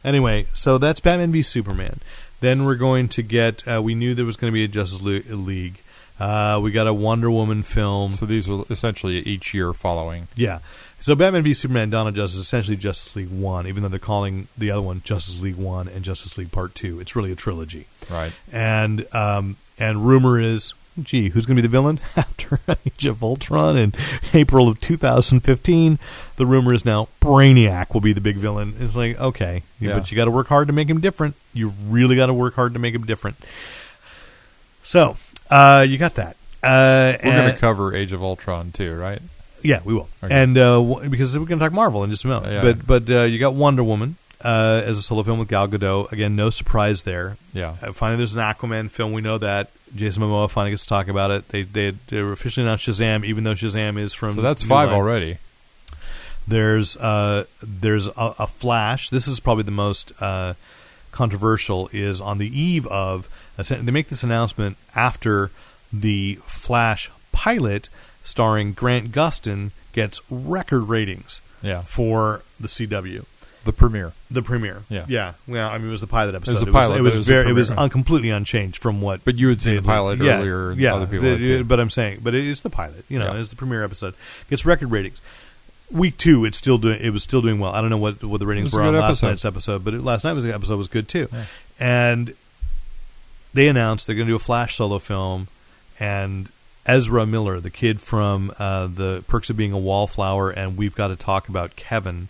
Anyway, so that's Batman v Superman. Then we're going to get. We knew there was going to be a Justice League. We got a Wonder Woman film. So these were essentially each year following. Yeah. So Batman v Superman: Dawn of Justice is essentially Justice League 1, even though they're calling the other one Justice League 1 and Justice League Part 2. It's really a trilogy. Right. And rumor is, gee, who's going to be the villain? After Age of Ultron in April of 2015, the rumor is now Brainiac will be the big villain. It's like, okay, yeah. But you got to work hard to make him different. You really got to work hard to make him different. So, you got that. We're going to cover Age of Ultron too, right? Yeah, we will. Okay. And because we're going to talk Marvel in just a minute. Yeah. But you got Wonder Woman as a solo film with Gal Gadot. Again, no surprise there. Yeah. Finally, there's an Aquaman film. We know that. Jason Momoa finally gets to talk about it. They officially announced Shazam, even though Shazam is from... So that's five already. There's a Flash. This is probably the most controversial, is on the eve of... They make this announcement after the Flash pilot starring Grant Gustin gets record ratings for the CW. The premiere. Yeah. Yeah. Well, I mean, it was the pilot episode. It was the pilot. It was completely unchanged from what... But you had seen the pilot earlier. Yeah. Other people had too. But I'm saying, but it's the pilot. You know, It's the premiere episode. Gets record ratings. Week 2, it was still doing well. I don't know what the ratings were on last night's episode, but last night's episode was good too. Yeah. And they announced they're going to do a Flash solo film, and Ezra Miller, the kid from The Perks of Being a Wallflower, and We've Got to Talk About Kevin...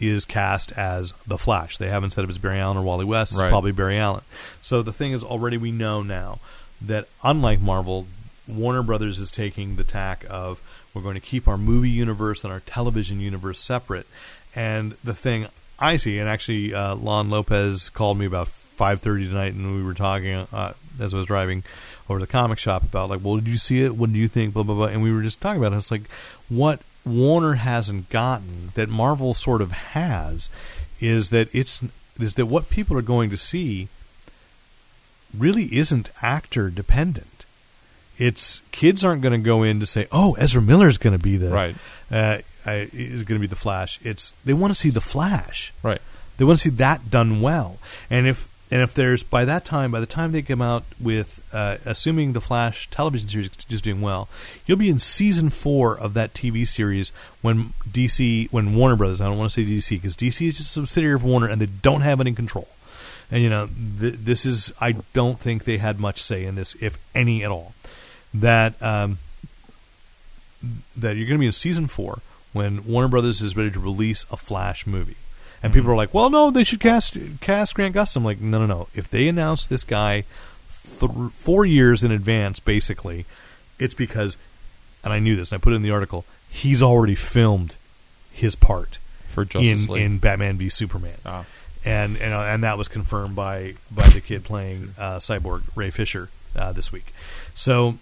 is cast as The Flash. They haven't said if it's Barry Allen or Wally West. It's probably Barry Allen. So the thing is, already we know now that, unlike Marvel, Warner Brothers is taking the tack of, we're going to keep our movie universe and our television universe separate. And the thing I see, and actually Lon Lopez called me about 5:30 tonight, and we were talking as I was driving over to the comic shop about, like, well, did you see it? What do you think? Blah, blah, blah. And we were just talking about it. It's like, what Warner hasn't gotten that Marvel sort of has is that that what people are going to see really isn't actor dependent. It's kids aren't going to go in to say, "Oh, Ezra Miller's going to be the Flash." It's they want to see the Flash, right? They want to see that done well, and if there's by the time they come out with, assuming the Flash television series is doing well, you'll be in season 4 of that TV series when Warner Brothers, I don't want to say DC, because DC is just a subsidiary of Warner and they don't have any control. And, you know, this is, I don't think they had much say in this, if any at all. That you're going to be in season 4 when Warner Brothers is ready to release a Flash movie. And people are like, well, no, they should cast Grant Gustin. I'm like, no. If they announce this guy 4 years in advance, basically, it's because, and I knew this, and I put it in the article, he's already filmed his part for Justice League in Batman v Superman. Ah. And that was confirmed by the kid playing Cyborg, Ray Fisher, this week. So...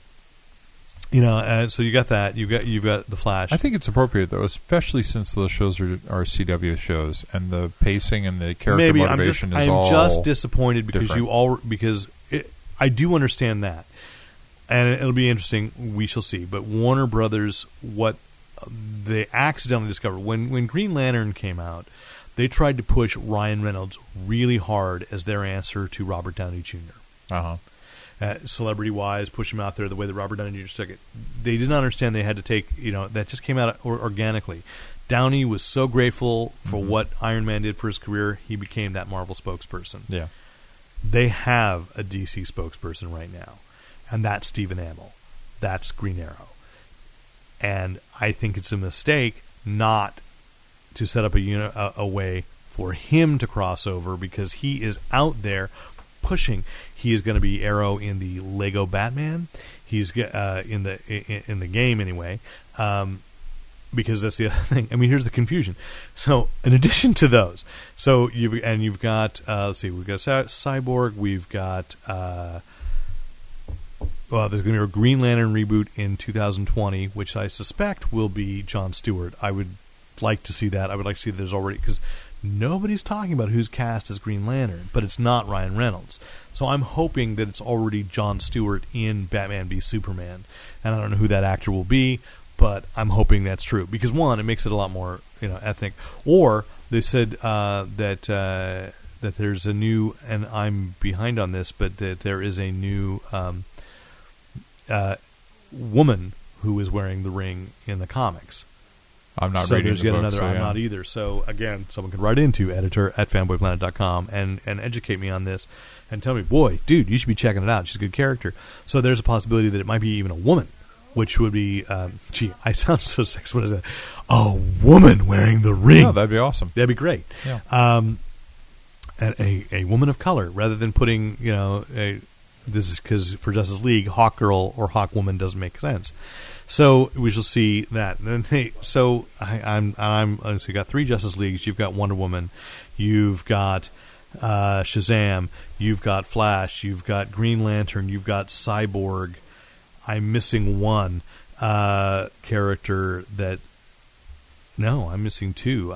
You know, so you got that. You've got the Flash. I think it's appropriate though, especially since those shows are CW shows, and the pacing and the character motivation is all. I'm just disappointed because different. I do understand that, and it'll be interesting. We shall see. But Warner Brothers, what they accidentally discovered when Green Lantern came out, they tried to push Ryan Reynolds really hard as their answer to Robert Downey Jr. Uh-huh. Celebrity-wise, push him out there the way that Robert Downey Jr. took it. They didn't understand they had to take, you know, that just came out organically. Downey was so grateful for what Iron Man did for his career, he became that Marvel spokesperson. Yeah. They have a DC spokesperson right now, and that's Stephen Amell. That's Green Arrow. And I think it's a mistake not to set up a way for him to cross over, because he is out there pushing. He is going to be Arrow in the Lego Batman. He's in the game anyway, because that's the other thing. I mean, here's the confusion. So, in addition to those, you've got Cyborg. We've got There's going to be a Green Lantern reboot in 2020, which I suspect will be Jon Stewart. I would like to see that. I would like to see that there's already... because nobody's talking about who's cast as Green Lantern, but it's not Ryan Reynolds. So I'm hoping that it's already Jon Stewart in Batman v Superman. And I don't know who that actor will be, but I'm hoping that's true. Because, one, it makes it a lot more, ethnic. Or they said that there's a new... and I'm behind on this, but that there is a new... woman who is wearing the ring in the comics. I'm not reading the book, I'm not either. So, again, someone could write into editor@fanboyplanet.com and educate me on this and tell me, boy, dude, you should be checking it out. She's a good character. So there's a possibility that it might be even a woman, which would be, gee, I sound so sexist. What is that? A woman wearing the ring. Yeah, that'd be awesome. That'd be great. Yeah. A woman of color, rather than putting, this is because for Justice League, Hawk Girl or Hawk Woman doesn't make sense. So we shall see that. And so you got three Justice Leagues. You've got Wonder Woman. You've got Shazam. You've got Flash. You've got Green Lantern. You've got Cyborg. I'm missing one character that. No, I'm missing two.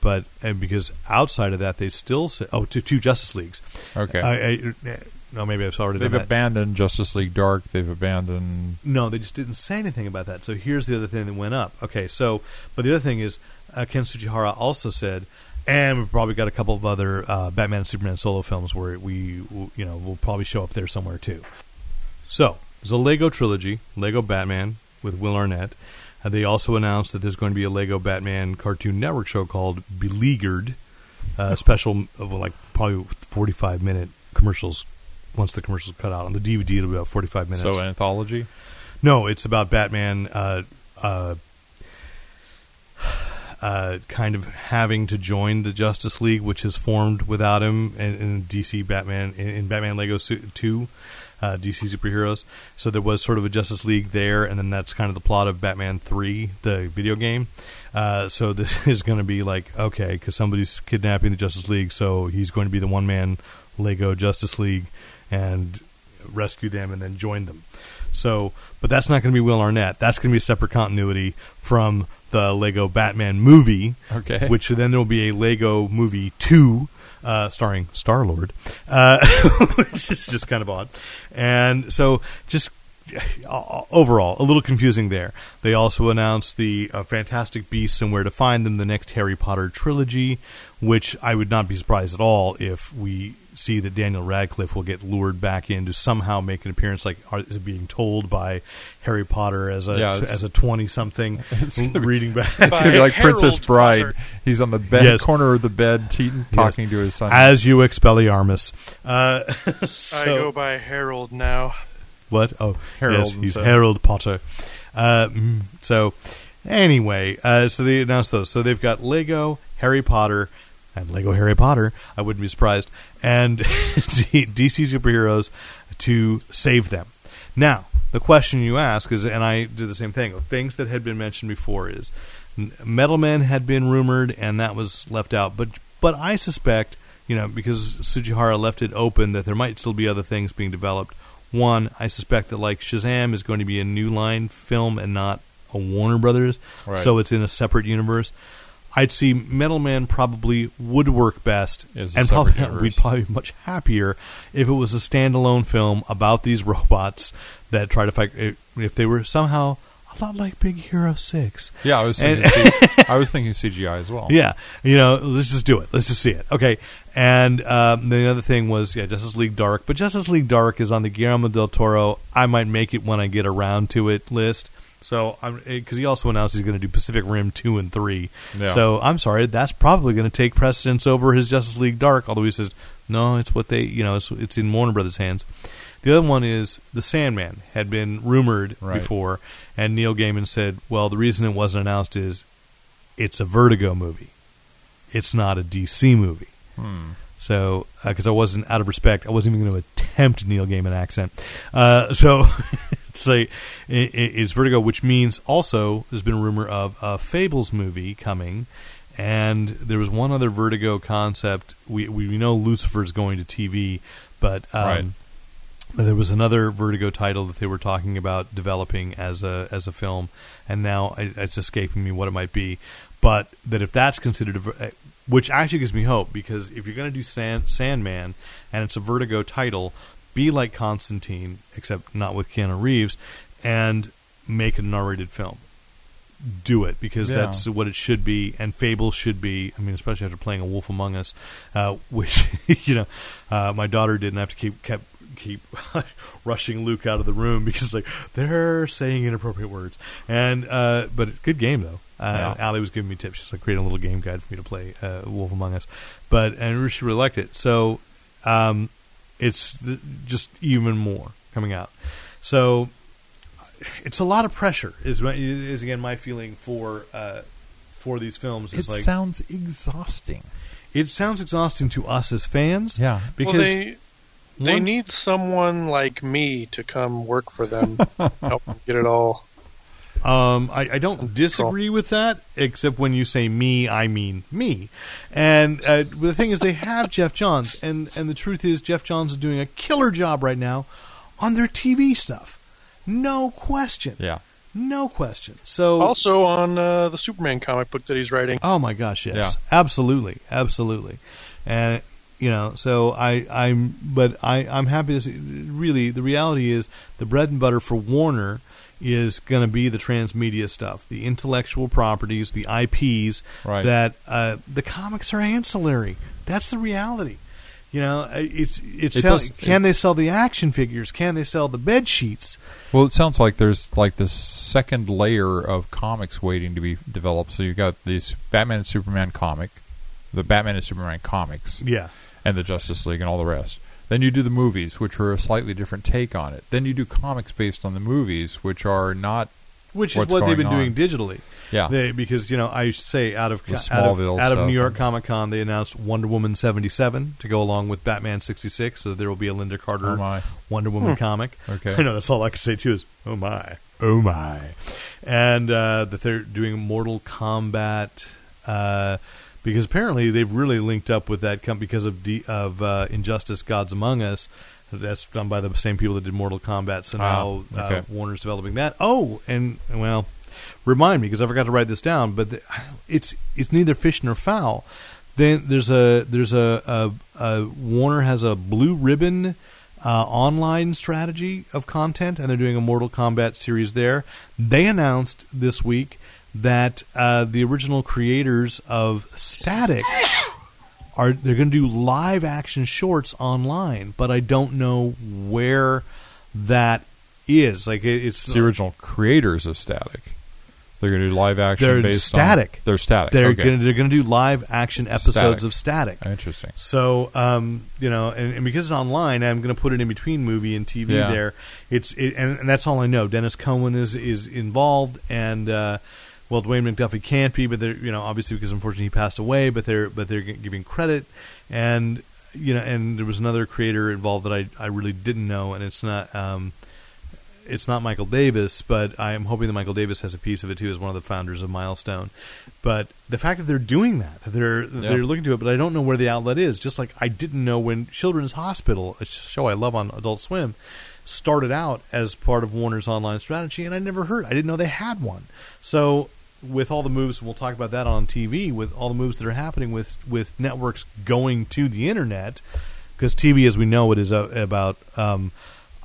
But because outside of that, they still say, two Justice Leagues. Okay. No, maybe I've already done that. They've abandoned Justice League Dark. They've abandoned... No, they just didn't say anything about that. So here's the other thing that went up. Okay, so... But the other thing is, Ken Sugihara also said, and we've probably got a couple of other Batman and Superman solo films where we'll probably show up there somewhere too. So, there's a Lego trilogy, Lego Batman with Will Arnett. They also announced that there's going to be a Lego Batman Cartoon Network show called Beleaguered, special of probably 45-minute commercials. Once the commercials cut out on the DVD, it'll be about 45 minutes. So, an anthology? No, it's about Batman kind of having to join the Justice League, which has formed without him, in DC Batman in Batman Lego 2, DC Superheroes. So there was sort of a Justice League there, and then that's kind of the plot of Batman 3, the video game. So this is going to be because somebody's kidnapping the Justice League, so he's going to be the one-man Lego Justice League and rescue them and then join them. So, but that's not going to be Will Arnett. That's going to be a separate continuity from the Lego Batman movie, okay. Which then there will be a Lego movie 2 starring Star-Lord, which is just kind of odd. And so just overall, a little confusing there. They also announced the Fantastic Beasts and Where to Find Them, the next Harry Potter trilogy, which I would not be surprised at all if we see that Daniel Radcliffe will get lured back in to somehow make an appearance, is it being told by Harry Potter as a 20-something reading back. It's going to be like Harold Princess Bride. Potter. He's on the bed, yes. Corner of the bed, talking to his son. As you Expelliarmus. I go by Harold now. What? Oh, Harold. Yes, he's Harold Potter. So they announced those. So they've got Lego, Harry Potter, and Lego Harry Potter, I wouldn't be surprised, and DC Superheroes to save them. Now, the question you ask is, and I did the same thing, things that had been mentioned before is, Metal Man had been rumored, and that was left out, but I suspect, because Sugihara left it open, that there might still be other things being developed. One, I suspect that Shazam is going to be a New Line film and not a Warner Brothers, right. So it's in a separate universe. I'd see Metal Man probably would work best, and we'd probably be much happier if it was a standalone film about these robots that try to fight. If they were somehow a lot like Big Hero 6. Yeah, I was thinking CGI as well. Yeah, let's just do it. Let's just see it. Okay, and the other thing was Justice League Dark, but Justice League Dark is on the Guillermo del Toro. I might make it when I get around to it list. So, because he also announced he's going to do Pacific Rim 2 and 3. Yeah. So, I'm sorry, that's probably going to take precedence over his Justice League Dark, although he says, no, it's what they, it's in Warner Brothers' hands. The other one is The Sandman had been rumored before, and Neil Gaiman said, well, the reason it wasn't announced is it's a Vertigo movie. It's not a DC movie. So, because I wasn't even going to attempt Neil Gaiman accent. It's Vertigo, which means also there's been a rumor of a Fables movie coming, and there was one other Vertigo concept. We know Lucifer's going to TV, but There was another Vertigo title that they were talking about developing as a film, and now it's escaping me what it might be. But that if that's considered, which actually gives me hope, because if you're going to do Sandman and it's a Vertigo title, be like Constantine, except not with Keanu Reeves, and make an R-rated film. Do it, because that's what it should be, and Fable should be. I mean, especially after playing A Wolf Among Us, which my daughter didn't have to keep rushing Luke out of the room because they're saying inappropriate words. And but good game though. Allie was giving me tips. She's like creating a little game guide for me to play Wolf Among Us, and she really liked it. So it's just even more coming out. So. It's a lot of pressure. Is again my feeling for these films. It sounds exhausting. It sounds exhausting to us as fans. Yeah, because they need someone like me to come work for them, help them get it all. I don't disagree with that, except when you say me, I mean me. And the thing is, they have Jeff Johns, and the truth is, Jeff Johns is doing a killer job right now on their TV stuff. No question. Yeah. No question. So also on the Superman comic book that he's writing. Oh my gosh, yes. Yeah. Absolutely. Absolutely. And so I'm happy to see, really the reality is the bread and butter for Warner is going to be the transmedia stuff, the intellectual properties, the IPs that the comics are ancillary. That's the reality. Can they sell the action figures? Can they sell the bed sheets? Well, it sounds like there's this second layer of comics waiting to be developed. So you've got these Batman and Superman comic, the Batman and Superman comics, and the Justice League and all the rest. Then you do the movies, which are a slightly different take on it. Then you do comics based on the movies, which are not. Which is what they've been doing digitally. Yeah. Because, I say out of New York Comic Con, they announced Wonder Woman 77 to go along with Batman 66, so there will be a Linda Carter Wonder Woman comic. Okay. I know, that's all I can say, too, is, oh, my. Oh, my. And that they're doing Mortal Kombat, because apparently they've really linked up with that because of Injustice Gods Among Us. That's done by the same people that did Mortal Kombat, so now Warner's developing that. Oh, and, well, remind me, because I forgot to write this down, but it's neither fish nor fowl. Then there's a Warner has a blue ribbon online strategy of content, and they're doing a Mortal Kombat series there. They announced this week that the original creators of Static... They're going to do live action shorts online, but I don't know where that is. It's the original creators of Static. They're going to do live action. They're Static. They're going to do live action episodes of Static. Interesting. So and because it's online, I'm going to put it in between movie and TV. Yeah. There, and that's all I know. Dennis Cowan is involved, and. Well, Dwayne McDuffie can't be, but they're obviously because unfortunately he passed away. But they're giving credit, and and there was another creator involved that I really didn't know, and it's not Michael Davis, but I am hoping that Michael Davis has a piece of it too, as one of the founders of Milestone. But the fact that they're doing that, they're looking to it, but I don't know where the outlet is. Just like I didn't know when Children's Hospital, a show I love on Adult Swim, started out as part of Warner's online strategy, and I didn't know they had one. So. With all the moves, we'll talk about that on TV, with all the moves that are happening with networks going to the internet, because TV, as we know it, is about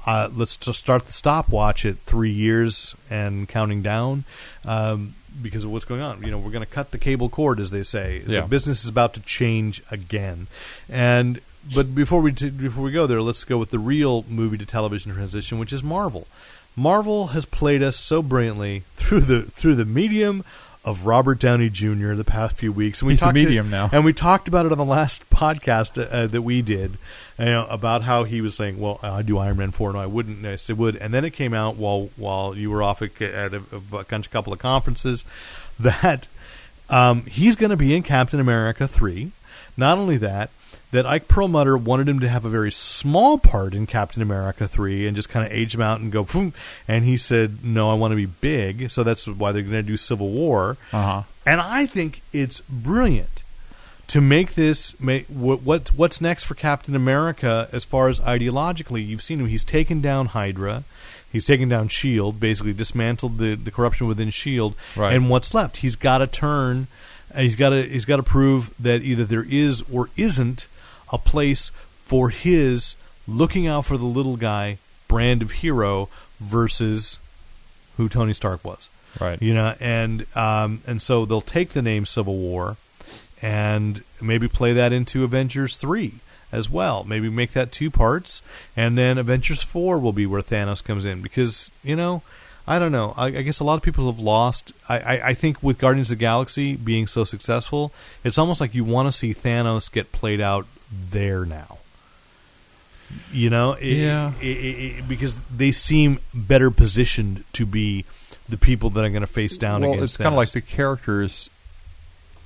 let's just start the stopwatch at 3 years and counting down because of what's going on. We're going to cut the cable cord, as they say. Yeah. The business is about to change again. But before we go there, let's go with the real movie-to-television transition, which is Marvel. Marvel has played us so brilliantly through the medium of Robert Downey Jr. the past few weeks. He's a medium now. And we talked about it on the last podcast that we did about how he was saying, well, I'd do Iron Man 4. No, I wouldn't. No, I said, would. And then it came out while you were off at a couple of conferences that he's going to be in Captain America 3. Not only that Ike Perlmutter wanted him to have a very small part in Captain America 3 and just kind of age him out and go, boom. And he said, no, I want to be big. So that's why they're going to do Civil War. And I think it's brilliant to make this, what's next for Captain America as far as ideologically? You've seen him. He's taken down Hydra. He's taken down S.H.I.E.L.D., basically dismantled the corruption within S.H.I.E.L.D. Right. And what's left? He's got to turn. He's got to prove that either there is or isn't a place for his looking out for the little guy brand of hero versus who Tony Stark was. Right. You know, and so they'll take the name Civil War and maybe play that into Avengers 3 as well. Maybe make that two parts, and then Avengers 4 will be where Thanos comes in. Because, you know, I don't know. I guess a lot of people have lost. I think with Guardians of the Galaxy being so successful, it's almost like you want to see Thanos get played out there now. You know? Because they seem better positioned to be the people that are going to face down against Thanos. Well, it's kind of like the characters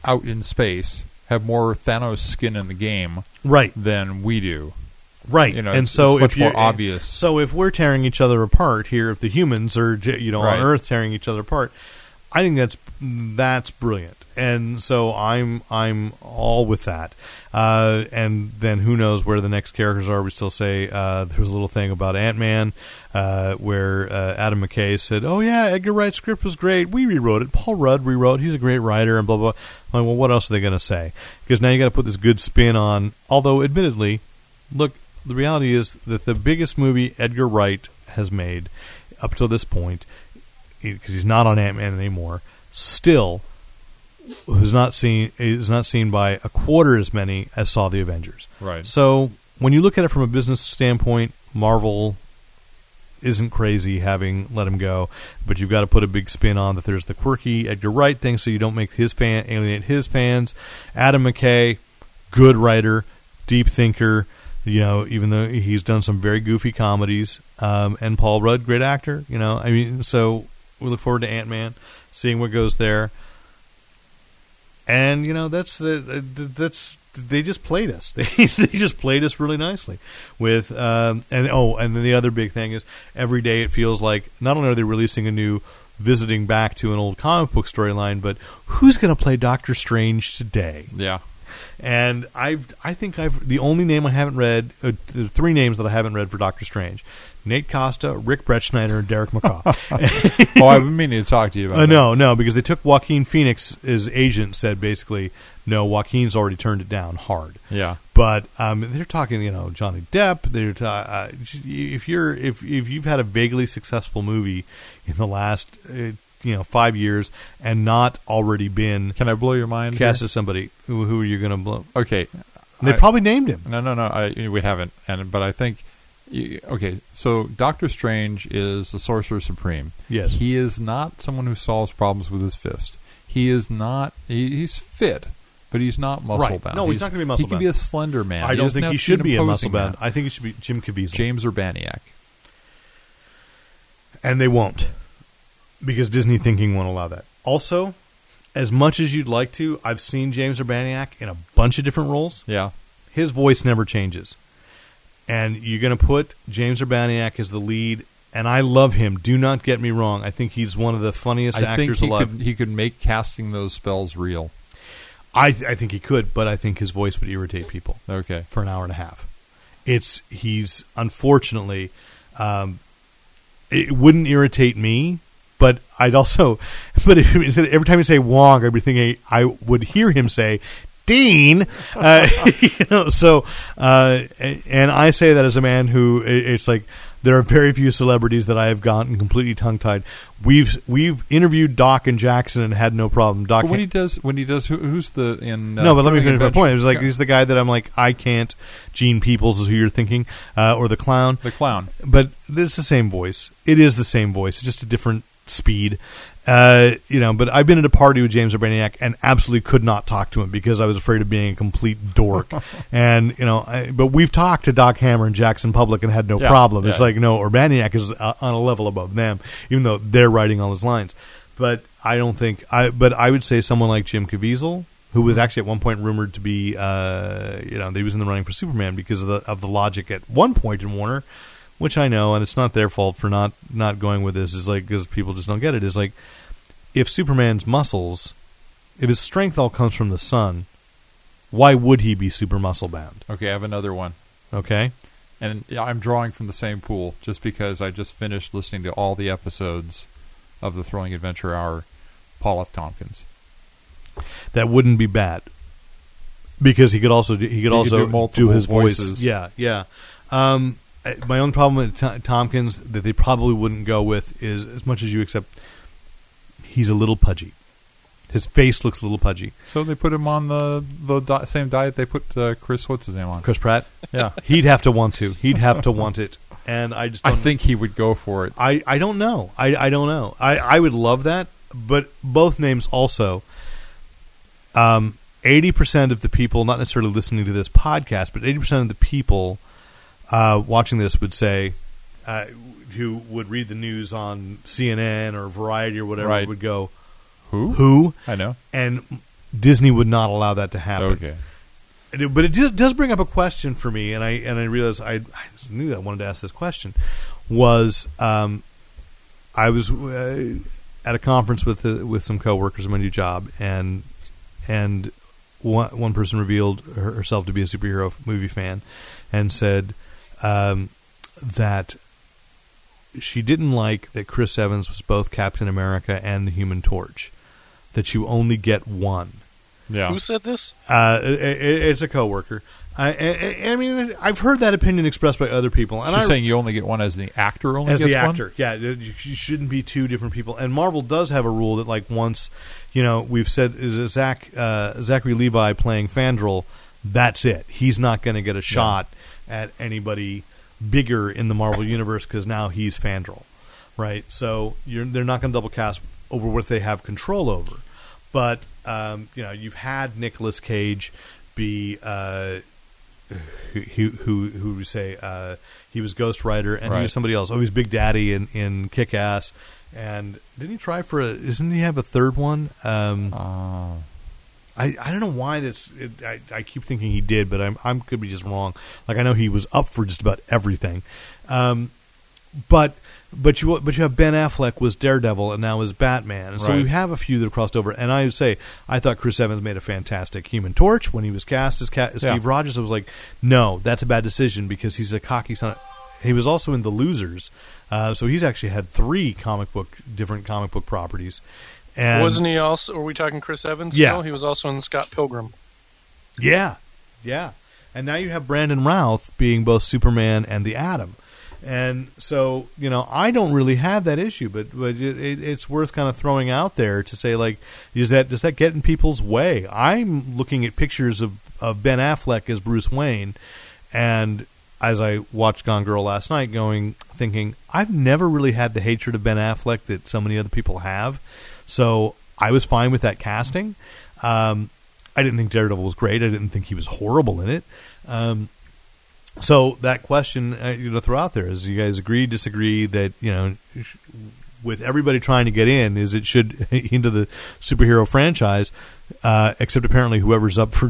out in space have more Thanos skin in the game, right, than we do, right? You know, and so it's much more obvious. So if we're tearing each other apart here, if the humans are, you know, right, on Earth tearing each other apart, I think that's brilliant. And so I'm all with that. And then who knows where the next characters are? We still say there's a little thing about Ant-Man where Adam McKay said, "Oh yeah, Edgar Wright's script was great. We rewrote it. Paul Rudd rewrote. He's a great writer." And blah blah. I'm like, well, what else are they going to say? Because now you got to put this good spin on. Although, admittedly, look, the reality is that the biggest movie Edgar Wright has made up to this point, because he's not on Ant-Man anymore, still is not seen by a quarter as many as saw the Avengers. Right. So when you look at it from a business standpoint, Marvel isn't crazy having let him go, but you've got to put a big spin on that. There's the quirky Edgar Wright thing, so you don't make alienate his fans. Adam McKay, good writer, deep thinker. You know, even though he's done some very goofy comedies, and Paul Rudd, great actor. You know, I mean, so we look forward to Ant-Man, seeing what goes there. And you know, that's they just played us. They just played us really nicely with and then the other big thing is every day it feels like not only are they releasing a new visiting back to an old comic book storyline, but who's going to play Doctor Strange today? Yeah. And I think the only name I haven't read, the three names that I haven't read for Doctor Strange: Nate Costa, Rick Bretschneider, and Derek McCaw. Oh, I've been meaning to talk to you about that. No, because they took Joaquin Phoenix's agent, said basically, no, Joaquin's already turned it down hard. Yeah. But they're talking, you know, Johnny Depp. They're if you've had a vaguely successful movie in the last 5 years and not already been, can I blow your mind? Cast as somebody who are you going to blow? Okay, they probably named him. No. We haven't, but I think. Okay, so Doctor Strange is the Sorcerer Supreme. Yes. He is not someone who solves problems with his fist. He is not... He's fit, but he's not muscle-bound. Right. No, he's not going to be muscle-bound. He can be a slender man. I don't think he should be a muscle-bound. I think it should be Jim Caviezel. James Urbaniak. And they won't, because Disney thinking won't allow that. Also, as much as you'd like to, I've seen James Urbaniak in a bunch of different roles. Yeah. His voice never changes. And you're going to put James Urbaniak as the lead, and I love him. Do not get me wrong. I think he's one of the funniest actors alive. He could make casting those spells real. I think he could, but I think his voice would irritate people. Okay, for an hour and a half. He's unfortunately, it wouldn't irritate me, but I'd also, but every time you say Wong, I'd be thinking I would hear him say Dean, and I say that as a man who, it's like there are very few celebrities that I have gotten completely tongue-tied. We've interviewed Doc and Jackson and had no problem. Doc, but when he does, who's the in? No, but let me finish my point. It was like he's the guy that I'm like, I can't. Gene Peebles is who you're thinking, or the clown. The clown, but it's the same voice. It is the same voice, just a different speed. But I've been at a party with James Urbaniak and absolutely could not talk to him because I was afraid of being a complete dork. And, you know, but we've talked to Doc Hammer and Jackson Public and had no problem. Yeah. It's like, no, Urbaniak is on a level above them, even though they're writing all his lines. But I would say someone like Jim Caviezel, who was actually at one point rumored to be, he was in the running for Superman because of the logic at one point in Warner, which I know, and it's not their fault for not going with this, is like, because people just don't get it, is like, if Superman's muscles, if his strength all comes from the sun, Why would he be super muscle bound? Okay, I have another one. Okay. And I'm drawing from the same pool just because I just finished listening to all the episodes of the Thrilling Adventure Hour, Paul F. Tompkins. That wouldn't be bad because he could also do his voices. Yeah, yeah. My own problem with Tompkins that they probably wouldn't go with is, as much as you accept, he's a little pudgy. His face looks a little pudgy. So they put him on the same diet they put Chris, what's his name, on? Chris Pratt? Yeah. He'd have to want to. He'd have to want it. And I just don't... I think he would go for it. I don't know. I don't know. I would love that, but both names also. 80% of the people, not necessarily listening to this podcast, but 80% of the people watching this would say, who would read the news on CNN or Variety or whatever, right, would go... Who? I know. And Disney would not allow that to happen. Okay. But it does bring up a question for me, and I realized I just knew that I wanted to ask this question. Was I was at a conference with some coworkers in my new job, and one person revealed herself to be a superhero movie fan, and said that she didn't like that Chris Evans was both Captain America and the Human Torch. That you only get one. Yeah. Who said this? It's a coworker. I mean, I've heard that opinion expressed by other people. And she's saying you only get one as the actor only gets one? As the actor, yeah. You shouldn't be two different people. And Marvel does have a rule that, like, once, you know, we've said is Zachary Levi playing Fandral, that's it. He's not going to get a shot at anybody bigger in the Marvel universe because now he's Fandral, right? So they're not going to double cast over what they have control over. But, you know, you've had Nicolas Cage be, who say he was Ghost Rider, and he was somebody else. Oh, he's Big Daddy in Kick-Ass. And didn't he try for doesn't he have a third one? I don't know why I keep thinking he did, but I could be just wrong. Like, I know he was up for just about everything. But you have Ben Affleck was Daredevil and now is Batman, and so we have a few that have crossed over. And I would say I thought Chris Evans made a fantastic Human Torch when he was cast as Steve Rogers. I was like, no, that's a bad decision because he's a cocky son. He was also in The Losers, so he's actually had three different comic book properties. And wasn't he also? Are we talking Chris Evans? Yeah, no, he was also in Scott Pilgrim. Yeah, yeah. And now you have Brandon Routh being both Superman and the Atom. And so, you know, I don't really have that issue, but it's worth kind of throwing out there to say, like, does that get in people's way? I'm looking at pictures of Ben Affleck as Bruce Wayne, and as I watched Gone Girl last night, thinking I've never really had the hatred of Ben Affleck that so many other people have, so I was fine with that casting. I didn't think Daredevil was great. I didn't think he was horrible in it. So that question, you know, throw out there is: you guys agree, disagree? That, you know, with everybody trying to get in, is it should into the superhero franchise? Except apparently, whoever's up for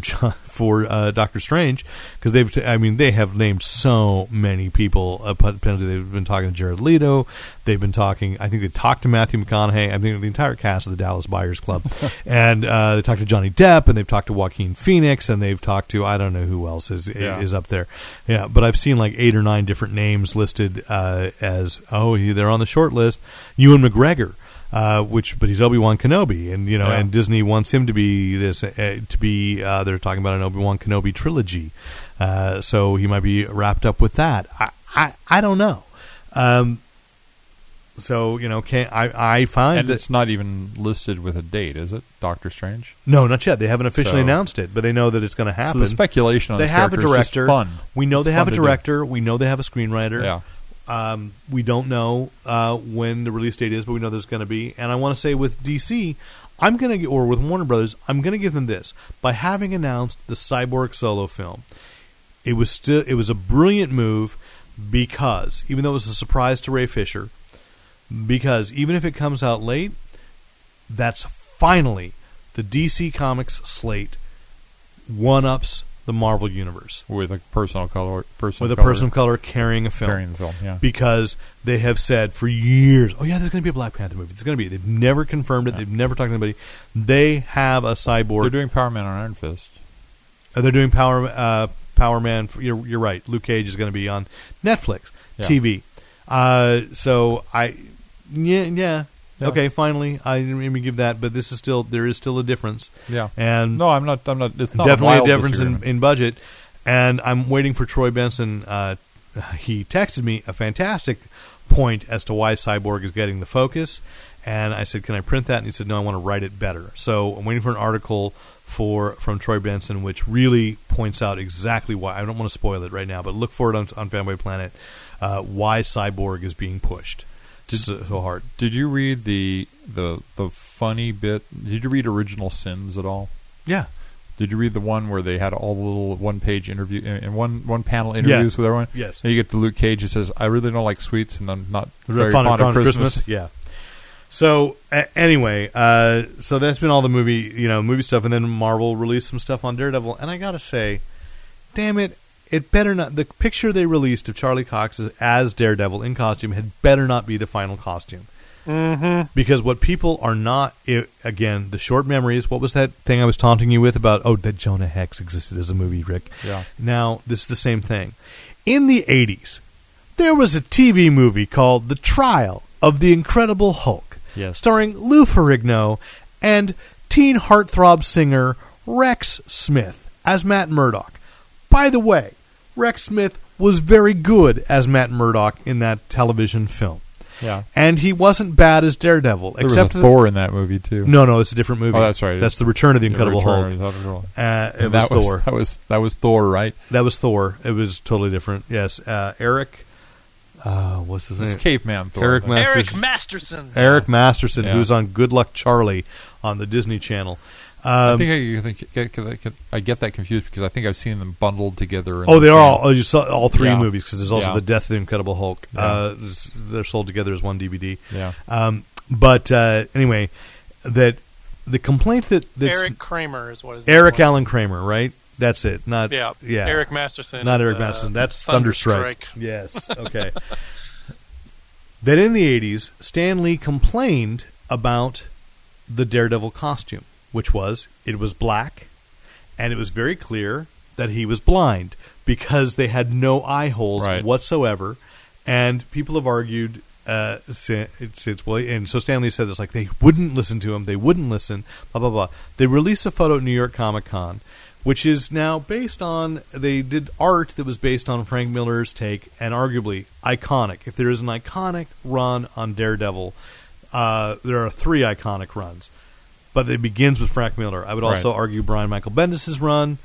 Doctor Strange, because they have named so many people. They've been talking to Jared Leto. They've been talking. I think they talked to Matthew McConaughey. I think the entire cast of the Dallas Buyers Club, and they talked to Johnny Depp, and they've talked to Joaquin Phoenix, and they've talked to I don't know who else is up there. Yeah, but I've seen like 8 or 9 different names listed as they're on the short list. Ewan McGregor. But he's Obi-Wan Kenobi, and you know, and Disney wants him to be this. They're talking about an Obi-Wan Kenobi trilogy, so he might be wrapped up with that. I don't know. So you know, I find and that it's not even listed with a date, is it? Doctor Strange? No, not yet. They haven't officially announced it, but they know that it's going to happen. So the speculation on they this have a director. Is fun. We know they have a director. We know they have a screenwriter. Yeah. We don't know when the release date is, but we know there's going to be. And I want to say with DC, with Warner Brothers, I'm going to give them this. By having announced the Cyborg solo film, it was a brilliant move because, even though it was a surprise to Ray Fisher, because even if it comes out late, that's finally the DC Comics slate one-ups the Marvel universe with a person of color carrying the film, yeah. Because they have said for years, oh yeah, there's going to be a Black Panther movie. It's going to be. They've never confirmed it. Yeah. They've never talked to anybody. They have a cyborg. They're doing Power Man on Iron Fist. They're doing Power Man. You're right. Luke Cage is going to be on Netflix TV. Okay, finally, I didn't even give that, but this is still a difference. Yeah, and no, I'm not. It's not definitely a difference in budget, and I'm waiting for Troy Benson. He texted me a fantastic point as to why Cyborg is getting the focus, and I said, "Can I print that?" And he said, "No, I want to write it better." So I'm waiting for an article from Troy Benson, which really points out exactly why. I don't want to spoil it right now, but look for it on Fanboy Planet. Why Cyborg is being pushed. So hard. Did you read the funny bit? Did you read Original Sins at all? Yeah. Did you read the one where they had all the little one-page interview and one-panel interviews with everyone? Yes. And you get to Luke Cage who says, "I really don't like sweets, and I'm not very fond of Christmas." Yeah. So anyway, so that's been all the movie stuff, and then Marvel released some stuff on Daredevil, and I gotta say, damn it. It better not. The picture they released of Charlie Cox as Daredevil in costume had better not be the final costume, because what people are not again the short memories. What was that thing I was taunting you with about? Oh, that Jonah Hex existed as a movie, Rick. Yeah. Now this is the same thing. In the 80s, there was a TV movie called The Trial of the Incredible Hulk, starring Lou Ferrigno and teen heartthrob singer Rex Smith as Matt Murdock. By the way, Rex Smith was very good as Matt Murdock in that television film. Yeah. And he wasn't bad as Daredevil. There was Thor in that movie, too. No, it's a different movie. Oh, that's right. That's The Return of the Incredible Hulk. It was Thor. That was Thor, right? That was Thor. It was totally different. Yes. Eric... what's his name? It's Caveman Thor. Eric Masterson. Eric Masterson, who's on Good Luck Charlie on the Disney Channel. I get that confused because I think I've seen them bundled together. Oh, they are all. Oh, you saw all three movies because there's also the Death of the Incredible Hulk. They're sold together as one DVD. Yeah. But anyway, that the complaint that's Eric Kramer is what is Eric Alan Kramer, right? That's it. Not Eric Masterson. Not Eric Masterson. That's Thunderstrike. Yes. Okay. That in the 80s, Stan Lee complained about the Daredevil costume, which was, it was black, and it was very clear that he was blind because they had no eye holes whatsoever. And people have argued and so Stan Lee said this, like, they wouldn't listen to him, blah, blah, blah. They released a photo at New York Comic Con, which is now based on, they did art that was based on Frank Miller's take, and arguably iconic. If there is an iconic run on Daredevil, there are three iconic runs. But it begins with Frank Miller. I would also argue Brian Michael Bendis' run.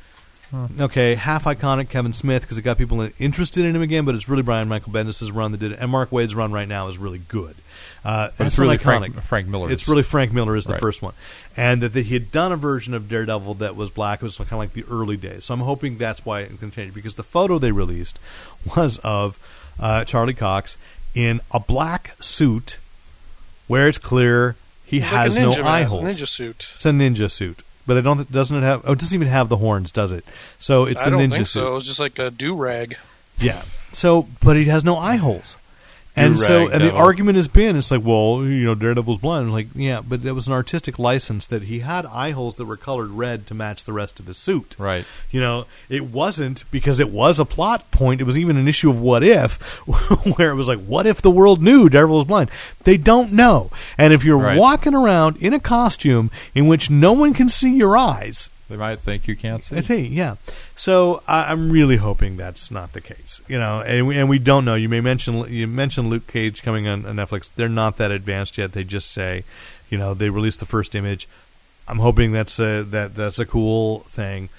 Okay, half iconic Kevin Smith because it got people interested in him again, but it's really Brian Michael Bendis' run that did it. And Mark Waid's run right now is really good. It's really iconic. Frank Miller. It's really Frank Miller is the first one. And that he had done a version of Daredevil that was black. It was kind of like the early days. So I'm hoping that's why it can change, because the photo they released was of Charlie Cox in a black suit where it's clear he has no eye holes. It's a ninja suit. It's a ninja suit, but it doesn't even have the horns, does it? So it's the ninja suit. I don't think so. It was just like a do rag. Yeah. So, but he has no eye holes, and the argument has been, it's like, well, you know, Daredevil's blind. I'm like, yeah, but that was an artistic license that he had eye holes that were colored red to match the rest of his suit. Right. You know, it wasn't, because it was a plot point. It was even an issue of What If, where it was like, what if the world knew Daredevil was blind? They don't know. And if you're walking around in a costume in which no one can see your eyes, they might think you can't see. So I'm really hoping that's not the case, you know. And we don't know. You mentioned Luke Cage coming on Netflix. They're not that advanced yet. They just say, you know, they released the first image. I'm hoping that's a cool thing.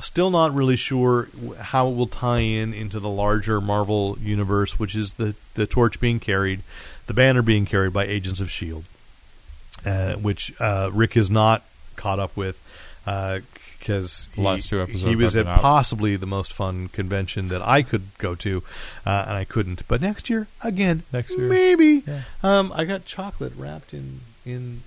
Still not really sure how it will tie into the larger Marvel universe, which is the torch being carried, the banner being carried by Agents of S.H.I.E.L.D., which Rick is not caught up with. Because he was at possibly the most fun convention that I could go to, and I couldn't. But next year, maybe. Yeah. I got chocolate wrapped in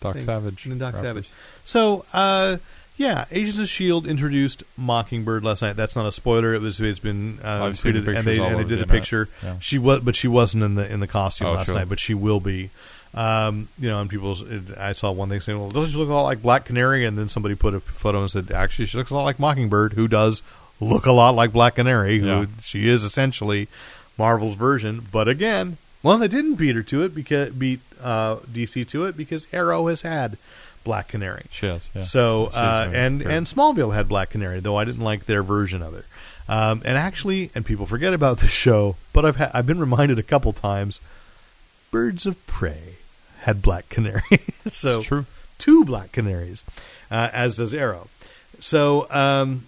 Doc Savage. So, Agents of S.H.I.E.L.D. introduced Mockingbird last night. That's not a spoiler. It's been treated, and they did the picture. Yeah. She wasn't in the costume last night, but she will be. You know, and I saw one thing saying, well, doesn't she look a lot like Black Canary? And then somebody put a photo and said, actually, she looks a lot like Mockingbird, who does look a lot like Black Canary, who she is essentially Marvel's version. But again, well, they didn't beat her to it because DC to it, because Arrow has had Black Canary. She has, yeah. So, and Smallville had Black Canary, though I didn't like their version of it. And actually, and people forget about this show, but I've been reminded a couple times, Birds of Prey had Black Canary. So true. Two Black Canaries, as does Arrow. So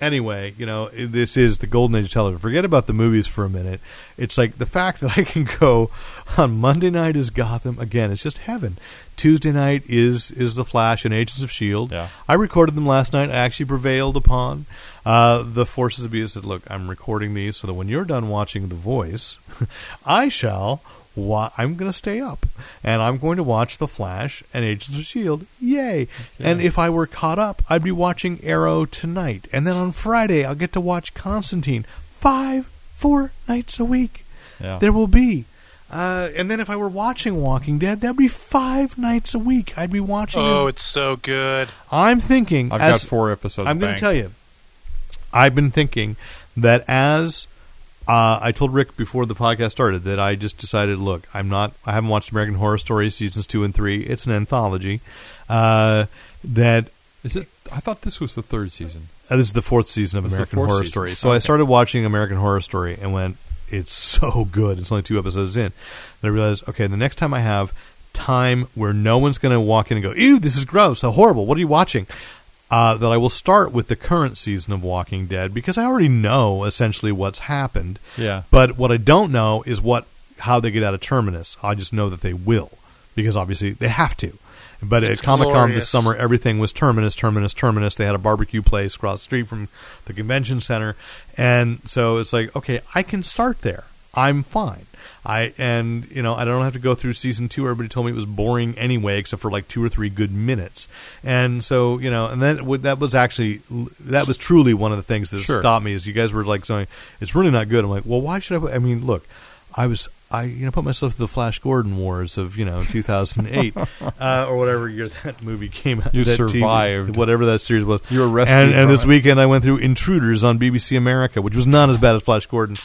anyway, you know, this is the golden age of television. Forget about the movies for a minute. It's like the fact that I can go on Monday night is Gotham. Again, it's just heaven. Tuesday night is The Flash and Agents of S.H.I.E.L.D. Yeah. I recorded them last night. I actually prevailed upon the forces of abuse. Said, look, I'm recording these so that when you're done watching The Voice, I'm going to stay up, and I'm going to watch The Flash and Agents of S.H.I.E.L.D. Yay. Yeah. And if I were caught up, I'd be watching Arrow tonight. And then on Friday, I'll get to watch Constantine. 4 nights a week. Yeah. There will be. And then if I were watching Walking Dead, that'd be 5 nights a week. I'd be watching. Oh, it's so good. I'm thinking. I've got 4 episodes. I'm going to tell you. I've been thinking that as... I told Rick before the podcast started that I just decided, look, I haven't watched American Horror Story seasons 2 and 3. It's an anthology. I thought this was the 3rd season. This is the 4th season of American Horror Story. So okay. I started watching American Horror Story and went, it's so good. It's only 2 episodes in. And I realized, okay, the next time I have time where no one's going to walk in and go, ew, this is gross, how horrible, what are you watching? That I will start with the current season of Walking Dead, because I already know essentially what's happened. Yeah. But what I don't know is how they get out of Terminus. I just know that they will, because obviously they have to. But at Comic-Con this summer, everything was Terminus, Terminus, Terminus. They had a barbecue place across the street from the convention center. And so it's like, okay, I can start there. I'm fine. I don't have to go through season 2. Everybody told me it was boring anyway, except for like 2 or 3 good minutes. And so, you know, and then that was truly one of the things that stopped me, is you guys were like saying, it's really not good. I'm like, well, why should I? I mean, look, I put myself through the Flash Gordon Wars of, 2008 or whatever year that movie came out. You survived. Whatever that series was. You were rescued. And this weekend I went through Intruders on BBC America, which was not as bad as Flash Gordon.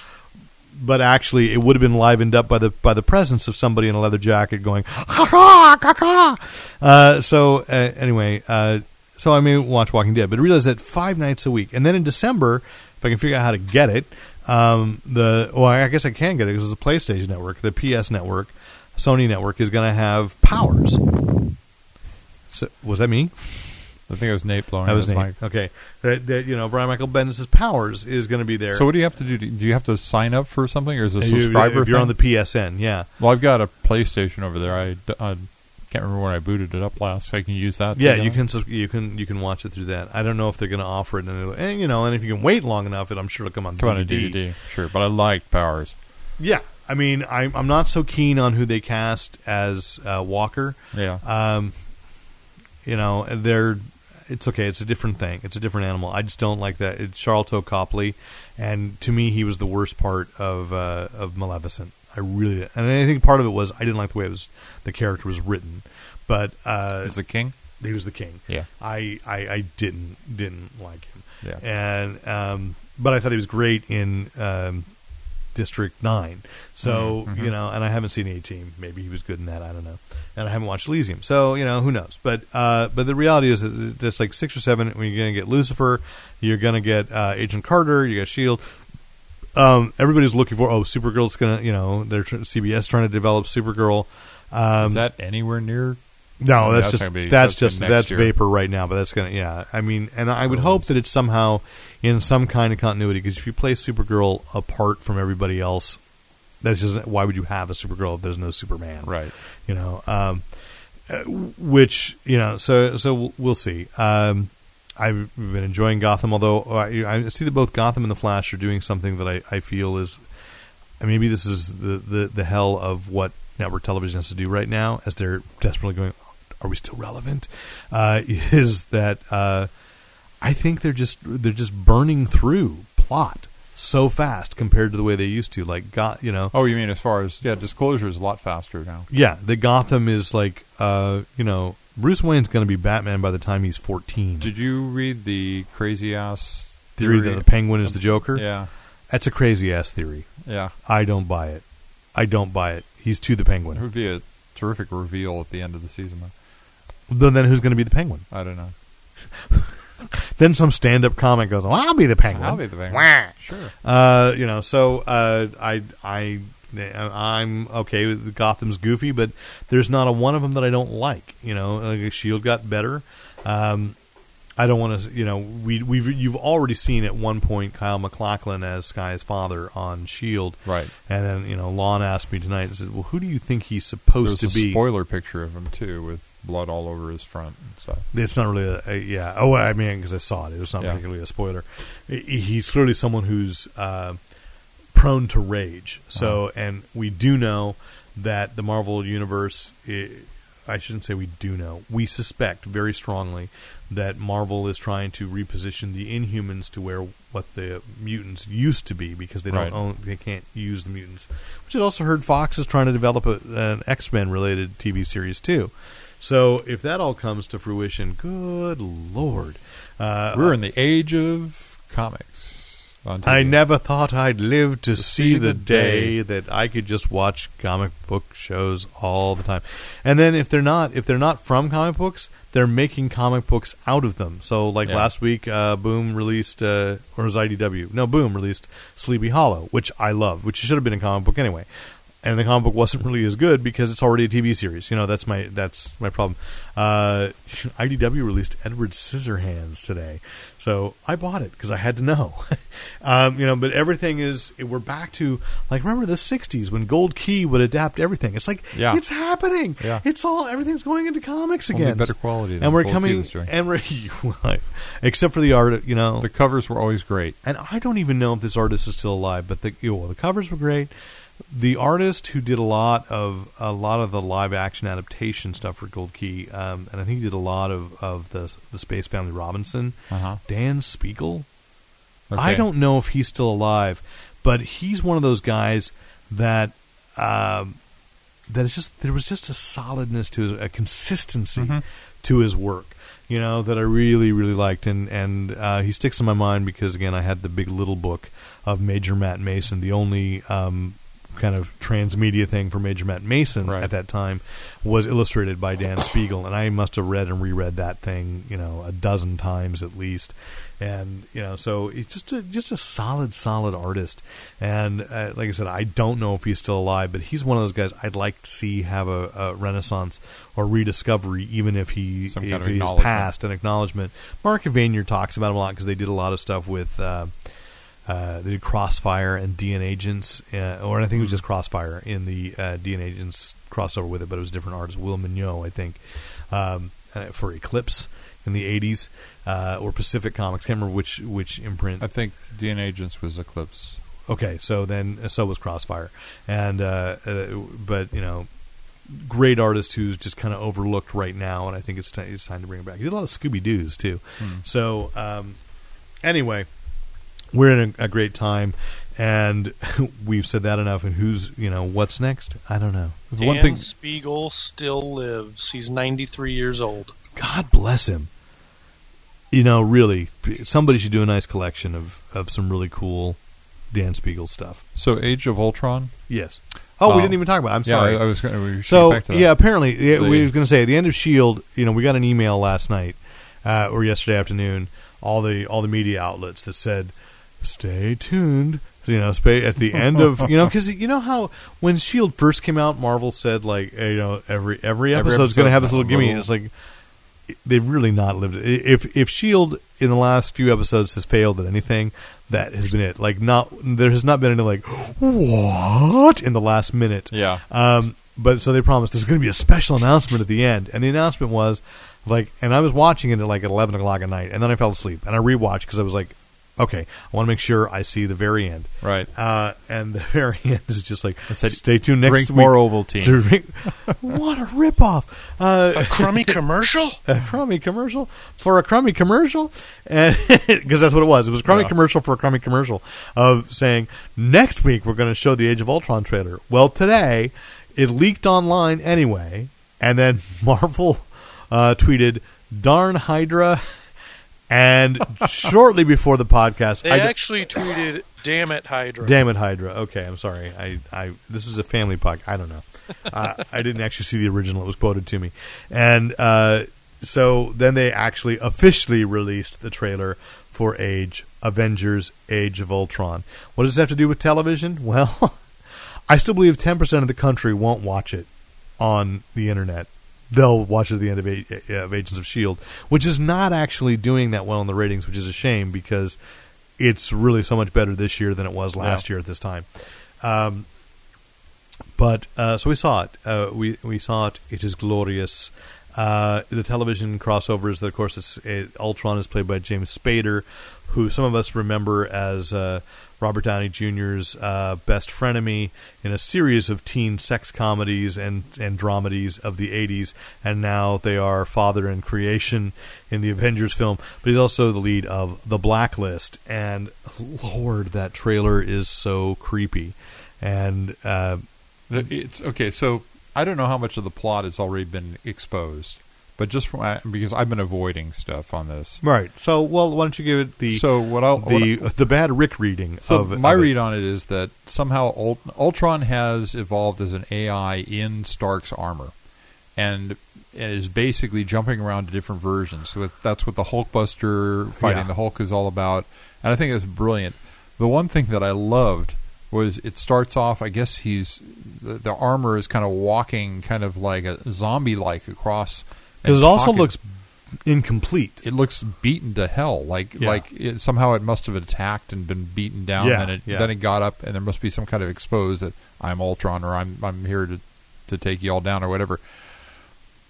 But actually, it would have been livened up by the presence of somebody in a leather jacket going, ha-ha, ha-ha. So I may watch Walking Dead, but I realized that 5 nights a week. And then in December, if I can figure out how to get it, I guess I can get it, because it's the PlayStation Network, the PS Network, Sony Network is going to have Powers. So, was that me? I think it was Nate blowing. That was Nate. Mic. Okay, Brian Michael Bendis' Powers is going to be there. So what do you have to do? Do you have to sign up for something, or is it a subscriber? If you're on the PSN, yeah. Well, I've got a PlayStation over there. I can't remember when I booted it up last. So I can use that. Yeah, you can watch it through that. I don't know if they're going to offer it, and if you can wait long enough, I'm sure it'll come on DVD. Come on DVD, sure. But I like Powers. Yeah. I mean, I'm not so keen on who they cast as Walker. Yeah. It's okay. It's a different thing. It's a different animal. I just don't like that. It's Charlton Copley, and to me, he was the worst part of Maleficent. I really did. And I think part of it was I didn't like the way the character was written. But was the king? He was the king. Yeah. I didn't like him. Yeah. And but I thought he was great in District 9. So mm-hmm. And I haven't seen A-Team. Maybe he was good in that. I don't know. And I haven't watched Elysium. So who knows? But the reality is that it's like 6 or 7. When you're going to get Lucifer, you're going to get Agent Carter. You got S.H.I.E.L.D. Everybody's looking for Supergirl's going to CBS trying to develop Supergirl. Is that anywhere near? No, that's vapor right now. But that's going to and I would hope that it's somehow in some kind of continuity, because if you play Supergirl apart from everybody else, that's just why would you have a Supergirl if there's no Superman, right? So we'll see. I've been enjoying Gotham, although I see that both Gotham and The Flash are doing something that I feel is maybe this is the hell of what network television has to do right now, as they're desperately going, are we still relevant? Is that I think they're just burning through plot so fast compared to the way they used to. Like, you know. Oh, you mean as far as, yeah, disclosure is a lot faster now. Yeah, the Gotham is like, you know, Bruce Wayne's going to be Batman by the time he's 14. Did you read the crazy-ass theory that the Penguin is the Joker? Yeah. That's a crazy-ass theory. Yeah. I don't buy it. I don't buy it. He's to the Penguin. It would be a terrific reveal at the end of the season, though. Then who's going to be the Penguin? I don't know. Then some stand-up comic goes, well, I'll be the Penguin. I'll be the Penguin. Wah! Sure. You know, so I'm okay with Gotham's goofy, but there's not a one of them that I don't like. You know, like S.H.I.E.L.D. got better. I don't want to, you know, you've already seen at one point Kyle MacLachlan as Sky's father on S.H.I.E.L.D. Right. And then, you know, Lon asked me tonight and said, well, who do you think he's supposed to be? There's a spoiler picture of him, too, with blood all over his front and stuff. It's not really yeah. Oh, I mean, because I saw it. It's not particularly a spoiler. He's clearly someone who's prone to rage. So, and we do know that the Marvel Universe, I shouldn't say we do know. We suspect very strongly that Marvel is trying to reposition the Inhumans to where what the mutants used to be, because they don't own, they can't use the mutants. Which I also heard Fox is trying to develop an X-Men related TV series too. So if that all comes to fruition, good Lord. We're in the age of comics. I never thought I'd live to see the day that I could just watch comic book shows all the time. And then if they're not from comic books, they're making comic books out of them. So like last week, Boom released, or it was IDW. No, Boom released Sleepy Hollow, which I love, which should have been a comic book anyway. And the comic book wasn't really as good because it's already a TV series. You know, that's my problem. IDW released Edward Scissorhands today, so I bought it because I had to know. You know, but everything is we're back to, like, remember the '60s when Gold Key would adapt everything. It's like it's happening. Yeah. It's all everything's going into comics again. Only better quality. Than and we're Gold coming. Key was doing. And we're except for the art. You know, the covers were always great. And I don't even know if this artist is still alive, but the covers were great. The artist who did a lot of the live action adaptation stuff for Gold Key, and I think he did a lot of the Space Family Robinson, Dan Spiegel. Okay. I don't know if he's still alive, but he's one of those guys that that is just there was just a solidness to his, a consistency to his work. You know, that I really, really liked, and he sticks in my mind because again I had the big little book of Major Matt Mason, the only kind of transmedia thing for Major Matt Mason at that time was illustrated by Dan Spiegel, and I must have read and reread that thing, you know, a dozen times at least. And you know, so it's just a solid artist. And like I said, I don't know if he's still alive, but he's one of those guys I'd like to see have a renaissance or rediscovery, even if he's passed, an acknowledgement. Mark Vanier talks about him a lot because they did a lot of stuff with. They did Crossfire and DN Agents, or I think it was just Crossfire in the DN Agents crossover with it, but it was a different artist, Will Mignot, I think, for Eclipse in the 80s, or Pacific Comics. Can't remember which imprint. I think DN Agents was Eclipse. Okay, so then so was Crossfire, and but you know, great artist who's just kind of overlooked right now, and I think it's time to bring him back. He did a lot of Scooby Doo's too. So anyway. We're in a great time, and we've said that enough. And who's, you know, what's next? I don't know. Dan Spiegel still lives. He's 93 years old. God bless him. You know, really, somebody should do a nice collection of some really cool Dan Spiegel stuff. So, Age of Ultron? Yes. Oh, we didn't even talk about it. I'm sorry. Yeah, I was going to go back to that. Yeah, apparently, we were going to say, at the end of S.H.I.E.L.D., you know, we got an email last night, or yesterday afternoon, all the media outlets that said, stay tuned, you know, at the end of, you know, because you know how when S.H.I.E.L.D. first came out, Marvel said, like, you know, every episode's going to have this little gimme. And it's like, they've really not lived it. If S.H.I.E.L.D. in the last few episodes has failed at anything, that has been it. Like, there has not been any, like, what? In the last minute. Yeah. But so they promised there's going to be a special announcement at the end. And the announcement was, like, and I was watching it at, like, at 11 o'clock at night, and then I fell asleep. And I rewatched because I was like, okay, I want to make sure I see the very end. Right. And the very end is just like, said, stay tuned next week. More Ovaltine. What a ripoff. A crummy commercial? A crummy commercial for a crummy commercial? Because that's what it was. It was a crummy commercial for a crummy commercial of saying, next week we're going to show the Age of Ultron trailer. Well, today, it leaked online anyway, and then Marvel tweeted, darn Hydra. And shortly before the podcast, they actually tweeted, "Damn it, Hydra!" Damn it, Hydra. Okay, I'm sorry. I this is a family podcast. I don't know. I didn't actually see the original. It was quoted to me, and so then they actually officially released the trailer for Avengers: Age of Ultron. What does this have to do with television? Well, I still believe 10% of the country won't watch it on the internet. They'll watch it at the end of Agents of S.H.I.E.L.D., which is not actually doing that well in the ratings, which is a shame because it's really so much better this year than it was last year at this time. So we saw it. We saw it. It is glorious. The television crossovers that, of course, Ultron is played by James Spader, who some of us remember as Robert Downey Jr.'s best frenemy in a series of teen sex comedies and dramedies of the 80s, and now they are father and creation in the Avengers film. But he's also the lead of The Blacklist, and Lord, that trailer is so creepy. And so I don't know how much of the plot has already been exposed. But because I've been avoiding stuff on this, right? So, well, why don't you give it the bad Rick reading? So my read on it is that somehow Ultron has evolved as an AI in Stark's armor, and is basically jumping around to different versions. So that's what the Hulkbuster fighting the Hulk is all about, and I think it's brilliant. The one thing that I loved was it starts off, I guess the armor is kind of walking, kind of like a zombie-like across. Because it also looks incomplete. It looks beaten to hell. Somehow it must have attacked and been beaten down. Yeah, and then it got up, and there must be some kind of expose that I'm Ultron or I'm here to take you all down or whatever.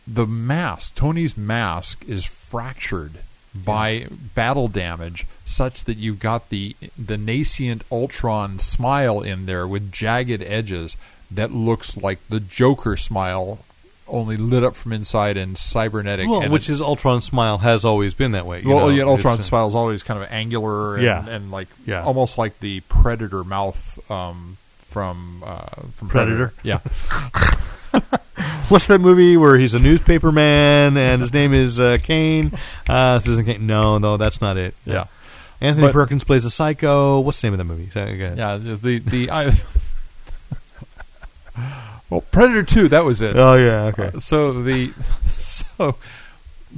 The mask, Tony's mask, is fractured by battle damage such that you've got the nascent Ultron smile in there with jagged edges that looks like the Joker smile, only lit up from inside and cybernetic. Well, which is Ultron's smile has always been that way. Ultron's smile is always kind of angular and almost like the Predator mouth from Predator. Yeah. What's that movie where he's a newspaper man and his name is Kane? Citizen Kane. No, that's not it. Yeah. Anthony Perkins plays a psycho. What's the name of that movie? Yeah, the Well, Predator 2, that was it. Oh yeah, okay. The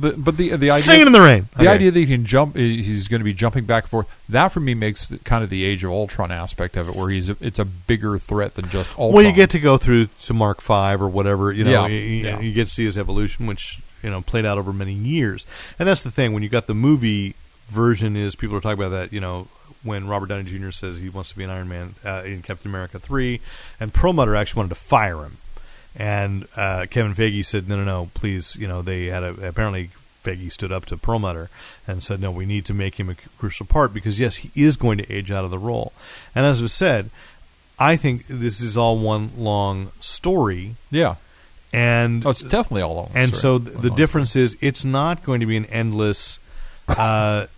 idea Singing in the Rain. The idea that he can jump, he's going to be jumping back and forth. That for me makes kind of the Age of Ultron aspect of it, where it's a bigger threat than just Ultron. Well, you get to go through to Mark V or whatever, you get to see his evolution, which played out over many years. And that's the thing when you got the movie version is people are talking about that, when Robert Downey Jr. says he wants to be an Iron Man in Captain America 3, and Perlmutter actually wanted to fire him. And Kevin Feige said, no, please, they had apparently Feige stood up to Perlmutter and said, no, we need to make him a crucial part because, yes, he is going to age out of the role. And as was said, I think this is all one long story. Yeah. And it's definitely all long. And so the difference is it's not going to be an endless franchise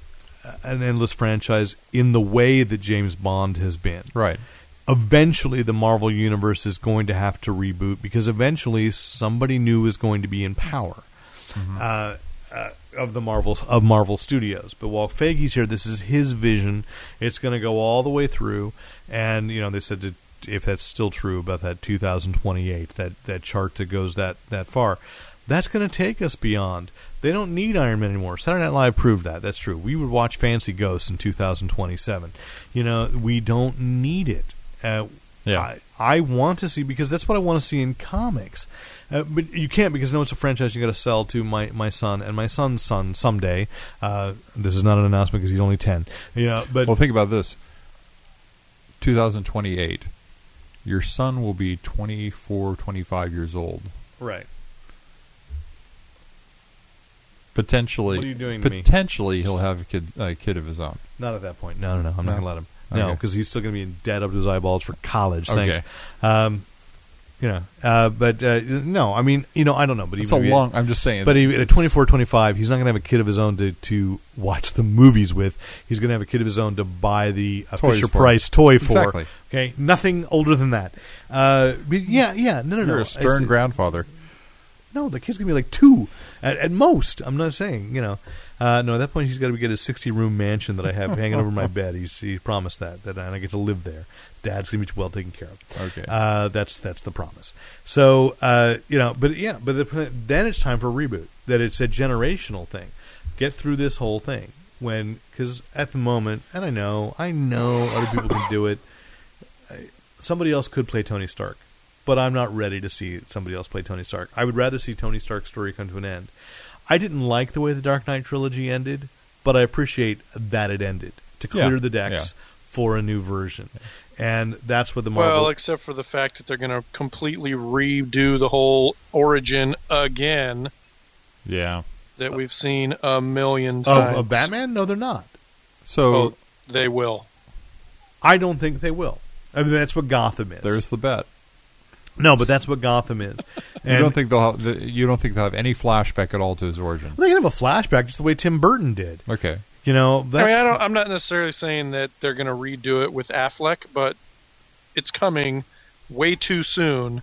in the way that James Bond has been. Right. Eventually, the Marvel Universe is going to have to reboot because eventually somebody new is going to be in power of Marvel Studios. But while Feige's here, this is his vision. It's going to go all the way through. And they said that if that's still true about that 2028, that chart that goes that far, that's going to take us beyond. They don't need Iron Man anymore. Saturday Night Live proved that. That's true. We would watch Fancy Ghosts in 2027. We don't need it. I want to see, because that's what I want to see in comics. But you can't, because it's a franchise you got to sell to my son and my son's son someday. This is not an announcement because he's only 10. Well, think about this. 2028, your son will be 24, 25 years old. Right. Potentially. What are you doing to potentially me? He'll have a kid of his own. Not at that point. No. I'm not going to let him. No, because he's still going to be dead up to his eyeballs for college. Thanks. Okay. No, I mean, I don't know. But it's a long. I'm just saying. But at 24, 25, he's not going to have a kid of his own to watch the movies with. He's going to have a kid of his own to buy the Fisher-Price toy for. Exactly. Okay, nothing older than that. You're a stern grandfather. No, the kid's going to be like two at most. I'm not saying, at that point he's got to get his 60-room mansion that I have hanging over my bed. He promised that, and I get to live there. Dad's going to be well taken care of. Okay. That's the promise. So, then it's time for a reboot. That it's a generational thing. Get through this whole thing. Because at the moment, and I know other people can do it. Somebody else could play Tony Stark. But I'm not ready to see somebody else play Tony Stark. I would rather see Tony Stark's story come to an end. I didn't like the way the Dark Knight trilogy ended, but I appreciate that it ended. To clear the decks for a new version. And that's what the Marvel... Well, except for the fact that they're going to completely redo the whole origin again. Yeah. That we've seen a million times. Of Batman? No, they're not. So... Oh, they will. I don't think they will. I mean, that's what Gotham is. There's the bet. No, but that's what Gotham is. And you don't think they'll have any flashback at all to his origin? Well, they can have a flashback just the way Tim Burton did. Okay. I'm not necessarily saying that they're going to redo it with Affleck, but it's coming way too soon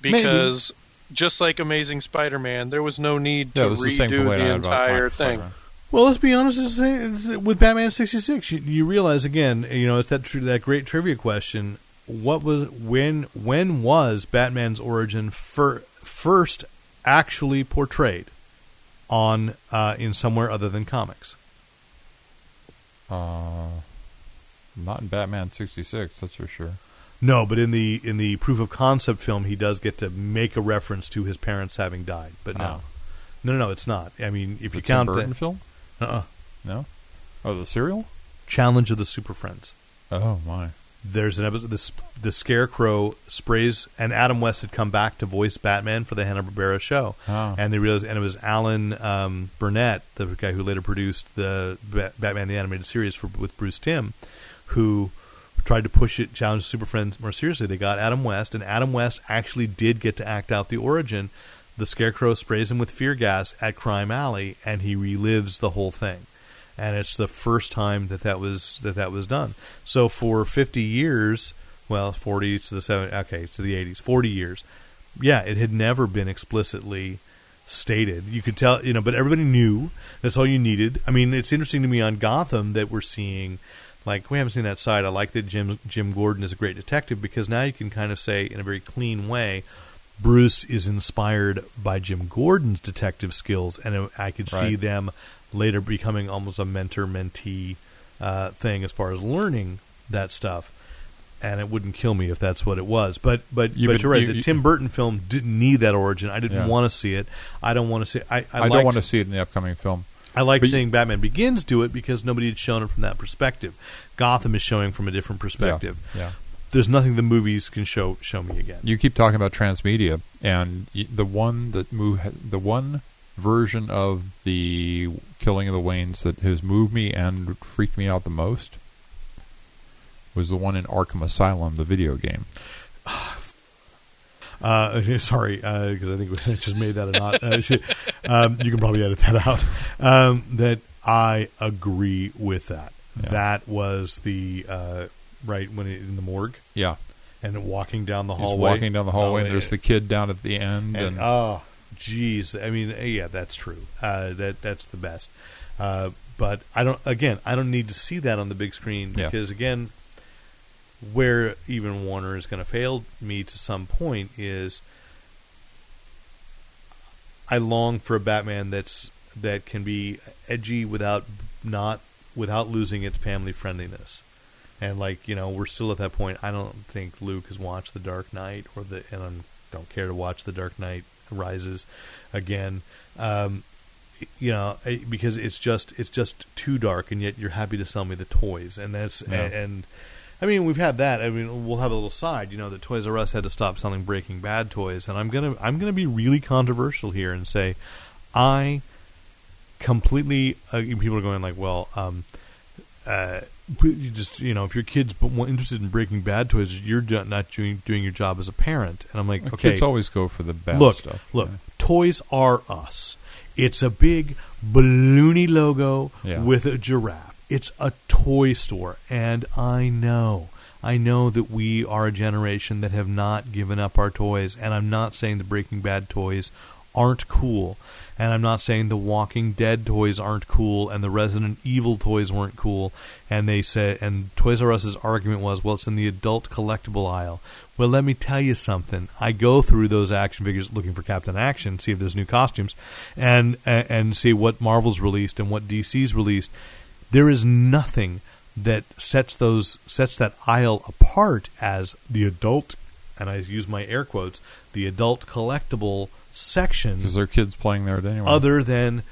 because maybe. Just like Amazing Spider-Man, there was no need to redo the entire thing. Well, let's be honest, with Batman 66, you realize, again, it's that great trivia question. When was Batman's origin first actually portrayed on in somewhere other than comics? Not in Batman 66, that's for sure. No, but in the proof of concept film, he does get to make a reference to his parents having died. But no, it's not. I mean, if you count the Tim Burton film, no, the serial Challenge of the Super Friends. Oh my. There's an episode. The Scarecrow sprays, and Adam West had come back to voice Batman for the Hanna-Barbera show, and they realized, and it was Alan Burnett, the guy who later produced the Batman the Animated Series with Bruce Timm, who tried to push it, Challenge Super Friends more seriously. They got Adam West, and Adam West actually did get to act out the origin. The Scarecrow sprays him with fear gas at Crime Alley, and he relives the whole thing. And it's the first time that was done. So for 50 years, well, 40 to the 70, okay, to the 80s, 40 years, it had never been explicitly stated. You could tell, but everybody knew. That's all you needed. I mean, it's interesting to me on Gotham that we're seeing, like, we haven't seen that side. I like that Jim Gordon is a great detective because now you can kind of say in a very clean way, Bruce is inspired by Jim Gordon's detective skills, and I could see them later becoming almost a mentor-mentee thing as far as learning that stuff. And it wouldn't kill me if that's what it was. But you're right. The Tim Burton film didn't need that origin. I didn't want to see it. I don't want to see it. I don't want to see it in the upcoming film. I like seeing Batman Begins do it because nobody had shown it from that perspective. Gotham is showing from a different perspective. Yeah. There's nothing the movies can show me again. You keep talking about transmedia, and the one version of the Killing of the Waynes that has moved me and freaked me out the most was the one in Arkham Asylum, the video game. Sorry, because I think we just made that a not. You can probably edit that out. That I agree with that. Yeah. That was the right when in the morgue. Yeah, and walking down the hallway. He's walking down the hallway, and there's the kid down at the end, and Jeez, I mean, yeah, that's true. That's the best. But I don't need to see that on the big screen because, again, where even Warner is going to fail me to some point is I long for a Batman that can be edgy without losing its family friendliness. And we're still at that point. I don't think Luke has watched The Dark Knight and I don't care to watch The Dark Knight Rises again, because it's just too dark, and yet you're happy to sell me the toys, and that's and I mean we've had that. I mean we'll have a little side, that Toys R Us had to stop selling Breaking Bad toys, and I'm gonna be really controversial here and say I completely people are going like, well, you just, you know, if your kid's interested in Breaking Bad toys, you're not doing your job as a parent. And I'm like, okay. Kids always go for the bad stuff. Look, yeah. Toys R Us. It's a big balloony logo with a giraffe. It's a toy store. And I know that we are a generation that have not given up our toys. And I'm not saying the Breaking Bad toys aren't cool. And I'm not saying the Walking Dead toys aren't cool and the Resident Evil toys weren't cool. And they said, and Toys R Us's argument was, well, it's in the adult collectible aisle. Well, let me tell you something. I go through those action figures looking for Captain Action, see if there's new costumes, and see what Marvel's released and what DC's released. There is nothing that sets that aisle apart as the adult, and I use my air quotes, the adult collectible section, because there are kids playing there anyway. Other than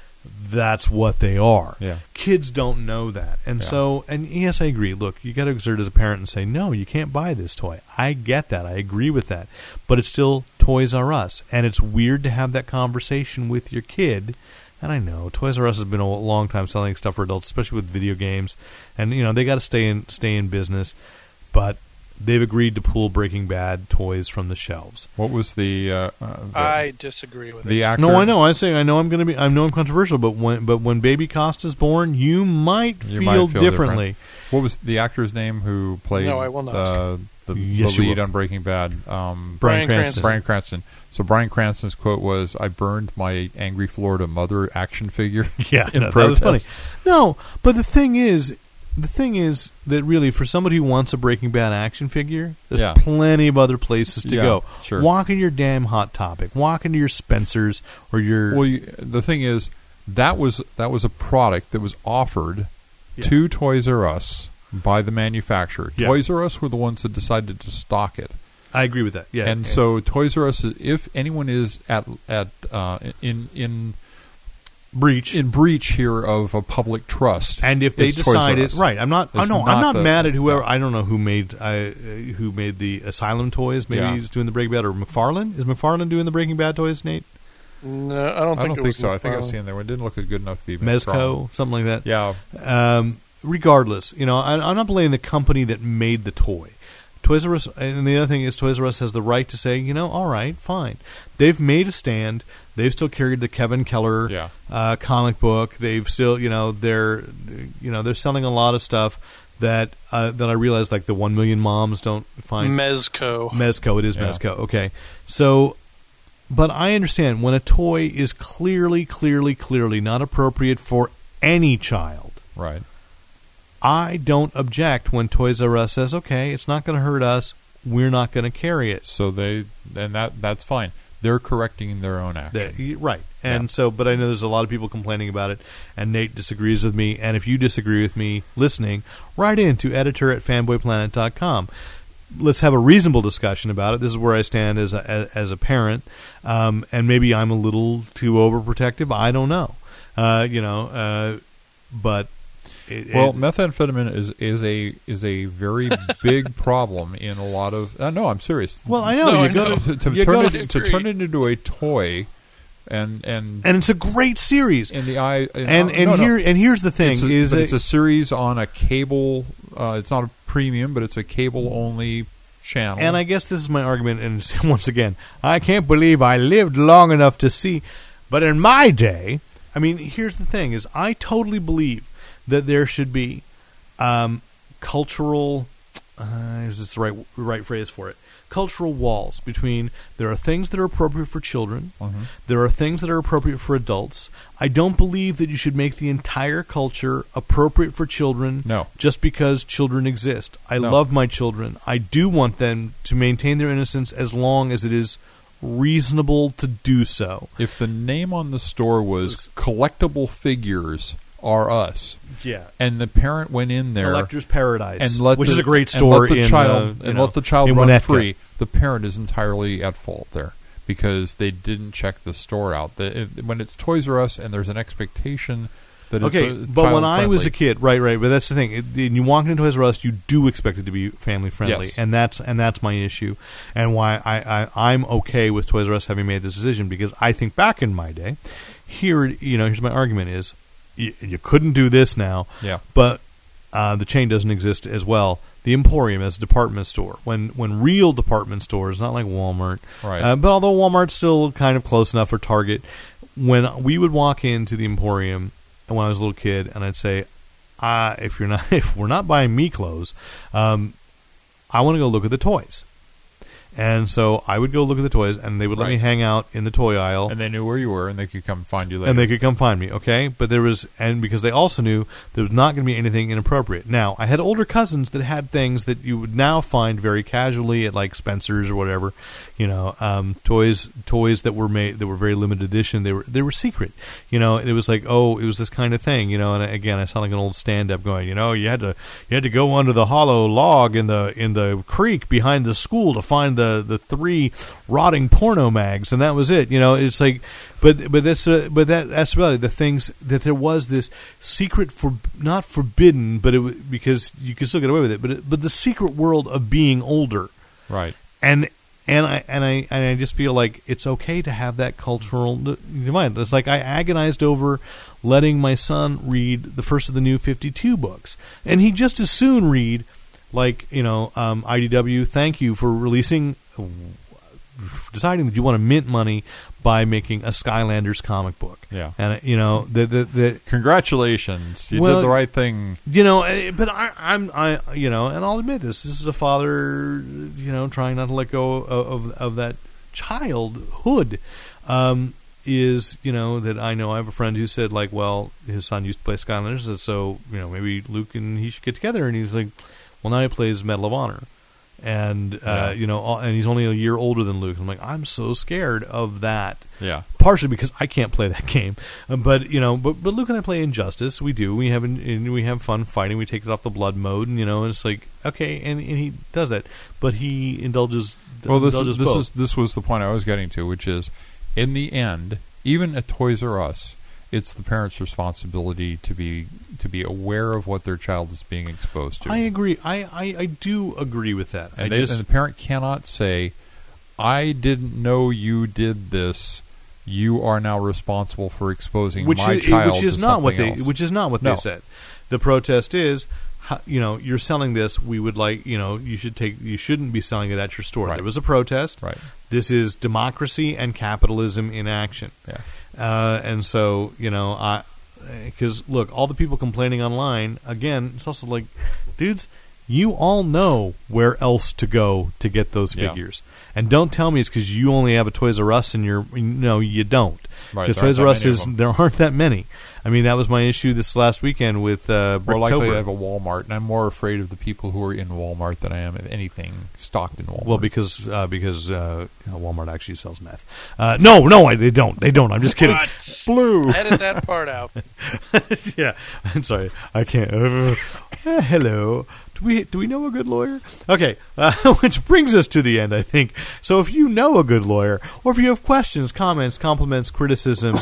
that's what they are. Yeah. Kids don't know that. And so, and yes, I agree. Look, you got to exert as a parent and say, no, you can't buy this toy. I get that. I agree with that. But it's still Toys R Us. And it's weird to have that conversation with your kid. And I know Toys R Us has been a long time selling stuff for adults, especially with video games. And, you know, they got to stay in business. But they've agreed to pull Breaking Bad toys from the shelves. What was the I disagree with the actor. No, I know. I say I know. I'm going to be. I know I'm controversial, but when Baby Costa's born, you might feel differently. What was the actor's name who played? No, I will not. The lead on Breaking Bad, Bryan Cranston. So Bryan Cranston's quote was, "I burned my angry Florida mother action figure." Yeah, in protest. That was funny. No, but the thing is that really, for somebody who wants a Breaking Bad action figure, there's plenty of other places to go. Sure. Walk into your damn Hot Topic. Walk into your Spencer's or your... Well, the thing is, that was a product that was offered to Toys R Us by the manufacturer. Yeah. Toys R Us were the ones that decided to stock it. I agree with that. Yeah. And so Toys R Us, if anyone is in breach here of a public trust, and if they decided right, I'm not mad at whoever. I don't know who made the Asylum toys. Maybe he's doing the Breaking Bad, or McFarlane. Is McFarlane doing the Breaking Bad toys, Nate? No, I don't think so. McFarlane. I think I've seen there. It didn't look good enough to be Mezco, something like that. Yeah. Regardless, you know, I'm not blaming the company that made the toy. Toys R Us, and the other thing is, Toys R Us has the right to say, you know, all right, fine. They've made a stand. They've still carried the Kevin Keller comic book. They've still, you know, they're selling a lot of stuff that I realize, like the 1 Million Moms don't find. Mezco. It is Mezco. Okay, so, but I understand when a toy is clearly not appropriate for any child. Right. I don't object when Toys R Us says, okay, it's not going to hurt us, we're not going to carry it. So that's fine. They're correcting their own action. Right. And so, but I know there's a lot of people complaining about it, and Nate disagrees with me, and if you disagree with me listening, write in to editor@fanboyplanet.com. Let's have a reasonable discussion about it. This is where I stand as a parent, and maybe I'm a little too overprotective. I don't know. But... methamphetamine is a very big problem in a lot of. No, I'm serious. Well, I know you got to turn it into a toy, and it's a great series. In the eye, here's the thing: it's a series on a cable. It's not a premium, but it's a cable only channel. And I guess this is my argument. And once again, I can't believe I lived long enough to see. But in my day, I mean, here's the thing: is I totally believe that there should be cultural, is this the right phrase for it? Cultural walls between there are things that are appropriate for children, there are things that are appropriate for adults. I don't believe that you should make the entire culture appropriate for children just because children exist. I love my children. I do want them to maintain their innocence as long as it is reasonable to do so. If the name on the store was Collectible Figures R Us, and the parent went in there, Collector's Paradise, which is a great store, let the child run Winnetka free. The parent is entirely at fault there because they didn't check the store out. When it's Toys R Us and there's an expectation that it's but when I was a kid, right, but that's the thing. You walk into Toys R Us, you do expect it to be family friendly, and that's my issue, and why I'm okay with Toys R Us having made this decision, because I think back in my day. here, you know, here's my argument is you couldn't do this now. Yeah. But the chain doesn't exist as well. The Emporium as a department store, when real department stores, not like Walmart, right? But although Walmart's still kind of close enough for Target, when we would walk into the Emporium when I was a little kid, and I'd say, if we're not buying me clothes, I want to go look at the toys. And so I would go look at the toys, and they would let me hang out in the toy aisle. And they knew where you were, and they could come find you later. And they could come find me, okay? But there was, and because they also knew there was not going to be anything inappropriate. Now, I had older cousins that had things that you would now find very casually at like Spencer's or whatever, you know, toys that were made that were very limited edition. They were secret, you know. It was like, oh, it was this kind of thing, you know. And again, I sound like an old stand-up going, you know, you had to go under the hollow log in the creek behind the school to find the three rotting porno mags, and that was it. You know, it's like, but that's really the things that there was this secret, for not forbidden, but it, because you could still get away with it. But the secret world of being older, right? And I just feel like it's okay to have that cultural divide. It's like I agonized over letting my son read the first of the New 52 books, and he just as soon read, like, you know, IDW, thank you for deciding that you want to mint money by making a Skylanders comic book. Yeah. And, you know, the congratulations. You did the right thing. You know, but I'm you know, and I'll admit this. This is a father, you know, trying not to let go of that childhood. Is, you know I have a friend who said, like, well, his son used to play Skylanders, and so, you know, maybe Luke and he should get together. And he's like, well, now he plays Medal of Honor, and you know, and he's only a year older than Luke. I'm like, I'm so scared of that. Yeah, partially because I can't play that game, but you know, but Luke and I play Injustice. We do. We have fun fighting. We take it off the blood mode, and you know, and it's like, okay, and he does that, but he indulges. Well, this was the point I was getting to, which is, in the end, even at Toys R Us, it's the parents' responsibility to be aware of what their child is being exposed to. I agree. I do agree with that. And the parent cannot say, I didn't know you did this. You are now responsible for exposing my child to something else. Which is not what they said. The protest is, you know, you're selling this. We would like, you know, you shouldn't be selling it at your store. Right. There was a protest. Right. This is democracy and capitalism in action. Yeah. And so, you know, because look, all the people complaining online, again, it's also like, dudes, you all know where else to go to get those figures. And don't tell me it's because you only have a Toys R Us in your, no, you don't. Because Toys R Us there aren't that many. I mean, that was my issue this last weekend with Bricktober. More likely I have a Walmart, and I'm more afraid of the people who are in Walmart than I am of anything stocked in Walmart. Well, because Walmart actually sells meth. No, they don't. They don't. I'm just kidding. Blue. Edit that part out. Yeah, I'm sorry. I can't. Hello. Do we know a good lawyer? Okay, which brings us to the end, I think. So if you know a good lawyer, or if you have questions, comments, compliments, criticism,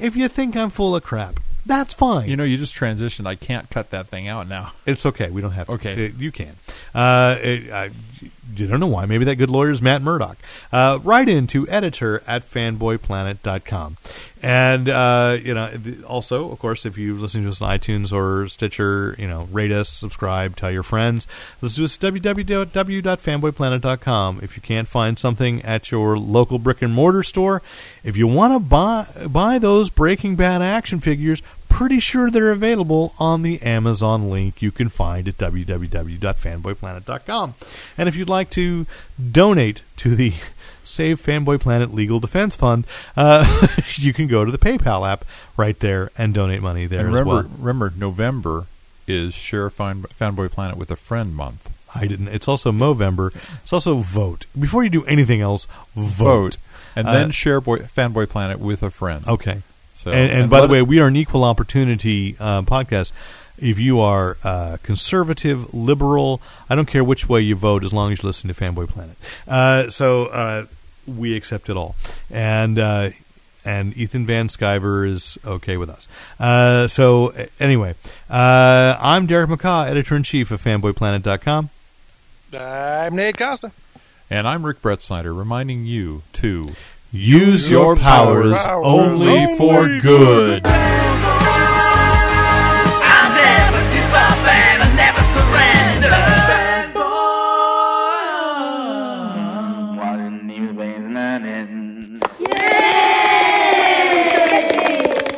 if you think I'm full of crap, that's fine. You know, you just transitioned. I can't cut that thing out now. It's okay. We don't have to. Okay. You can. You don't know why. Maybe that good lawyer is Matt Murdock. Write in to editor@fanboyplanet.com. And, you know, also, of course, if you listen to us on iTunes or Stitcher, you know, rate us, subscribe, tell your friends. Let's do us at www.fanboyplanet.com. If you can't find something at your local brick-and-mortar store, if you want to buy those Breaking Bad action figures, pretty sure they're available on the Amazon link you can find at www.fanboyplanet.com. And if you'd like to donate to the Save Fanboy Planet Legal Defense Fund, you can go to the PayPal app right there and donate money there, and remember, as well. Remember, November is Share Fanboy Planet with a Friend Month. I didn't. It's also Movember. It's also vote. Before you do anything else, vote. And then Share Fanboy Planet with a Friend. Okay. So, and by the way, we are an equal opportunity podcast. If you are conservative, liberal, I don't care which way you vote as long as you listen to Fanboy Planet. So we accept it all. And Ethan Van Sciver is okay with us. So anyway, I'm Derek McCaw, Editor-in-Chief of FanboyPlanet.com. I'm Nate Costa. And I'm Rick Brett Snyder, reminding you to... Use your powers only for good. I'll never give up and I'll never surrender. Fanboy. Watching these waves running.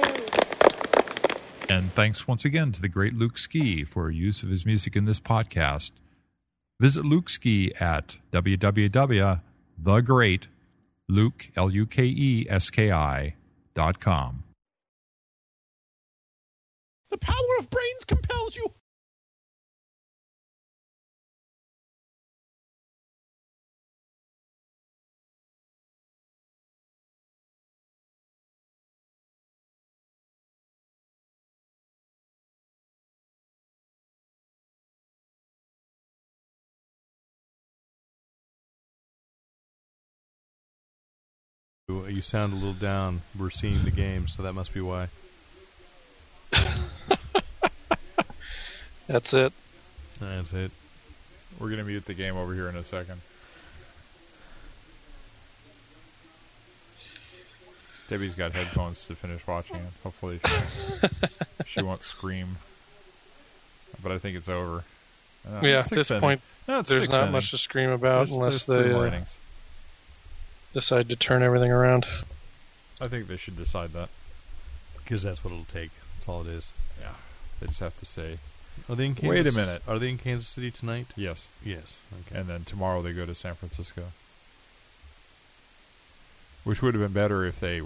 Yay! And thanks once again to the great Luke Ski for use of his music in this podcast. Visit Luke Ski at www.thegreatlukeski.com. The power of brains compels you. You sound a little down. We're seeing the game, so that must be why. That's it. That's it. We're going to mute the game over here in a second. Debbie's got headphones to finish watching it. Hopefully she won't scream. But I think it's over. Yeah, at this point, there's not much to scream about unless they... decide to turn everything around. I think they should decide that. Because that's what it'll take. That's all it is. Yeah. They just have to say, are they in Kansas? Wait a minute. Are they in Kansas City tonight? Yes. Yes. Okay. And then tomorrow they go to San Francisco. Which would have been better if they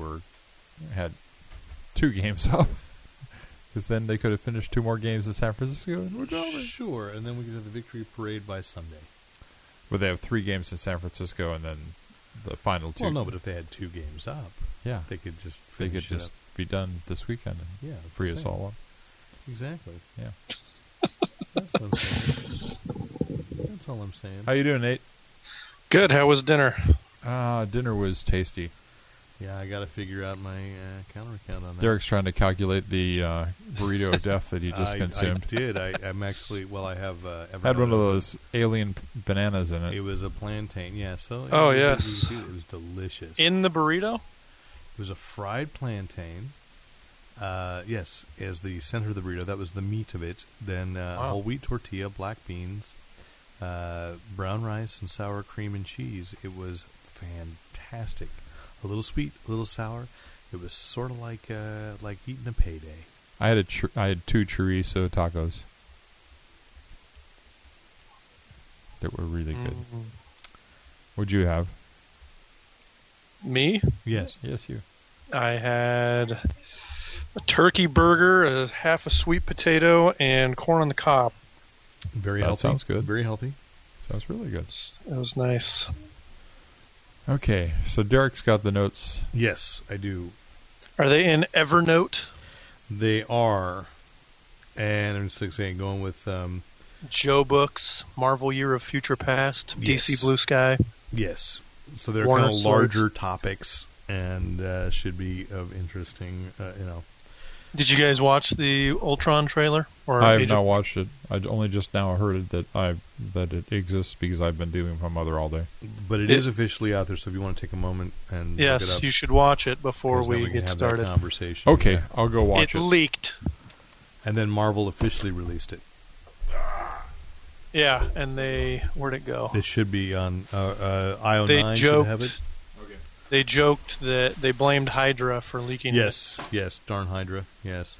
had two games up. Because then they could have finished two more games in San Francisco. And we're going. Sure. And then we could have the victory parade by Sunday. But they have three games in San Francisco and then... the final two. Well, no, but if they had two games up, yeah, they could just be done this weekend and free us all up. Exactly. Yeah. That's what I'm saying. That's all I'm saying. How you doing, Nate? Good. How was dinner? Dinner was tasty. Yeah, I got to figure out my counter count on that. Derek's trying to calculate the burrito of death that he just consumed. I did. I'm actually, I have... had one of those alien bananas in it. It was a plantain, yeah. So oh, yes. It was delicious. In the burrito? It was a fried plantain. Yes, as the center of the burrito. That was the meat of it. Then whole wheat tortilla, black beans, brown rice, and sour cream and cheese. It was fantastic. A little sweet, a little sour. It was sort of like eating a payday. I had two chorizo tacos that were really good. What'd you have? Me? Yes, you. I had a turkey burger, half a sweet potato, and corn on the cob. Very healthy. Sounds good. Very healthy. Sounds really good. It was nice. Okay, so Derek's got the notes. Yes, I do. Are they in Evernote? They are. And I'm just going with... Joe Books, Marvel Year of Future Past, yes. DC Blue Sky. Yes. So they're kind of larger topics and should be of interesting, Did you guys watch the Ultron trailer? I have not watched it. I only just now heard that it exists because I've been dealing with my mother all day. But it is officially out there, so if you want to take a moment and look it up. Yes, you should watch it before we get started. Conversation. Okay, yeah. I'll go watch it. It leaked. And then Marvel officially released it. Yeah, and where'd it go? It should be on IO9. They should have it. They joked that they blamed Hydra for leaking it. Yes, darn Hydra, yes.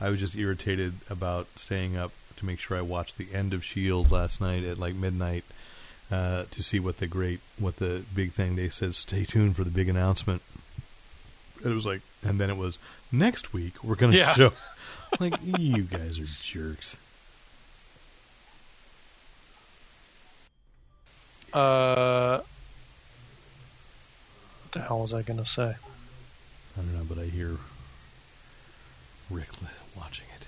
I was just irritated about staying up to make sure I watched the end of S.H.I.E.L.D. last night at midnight to see what the big thing. They said, stay tuned for the big announcement. It was and then it was, next week we're going to show. You guys are jerks. What the hell was I going to say? I don't know, but I hear Rick watching it.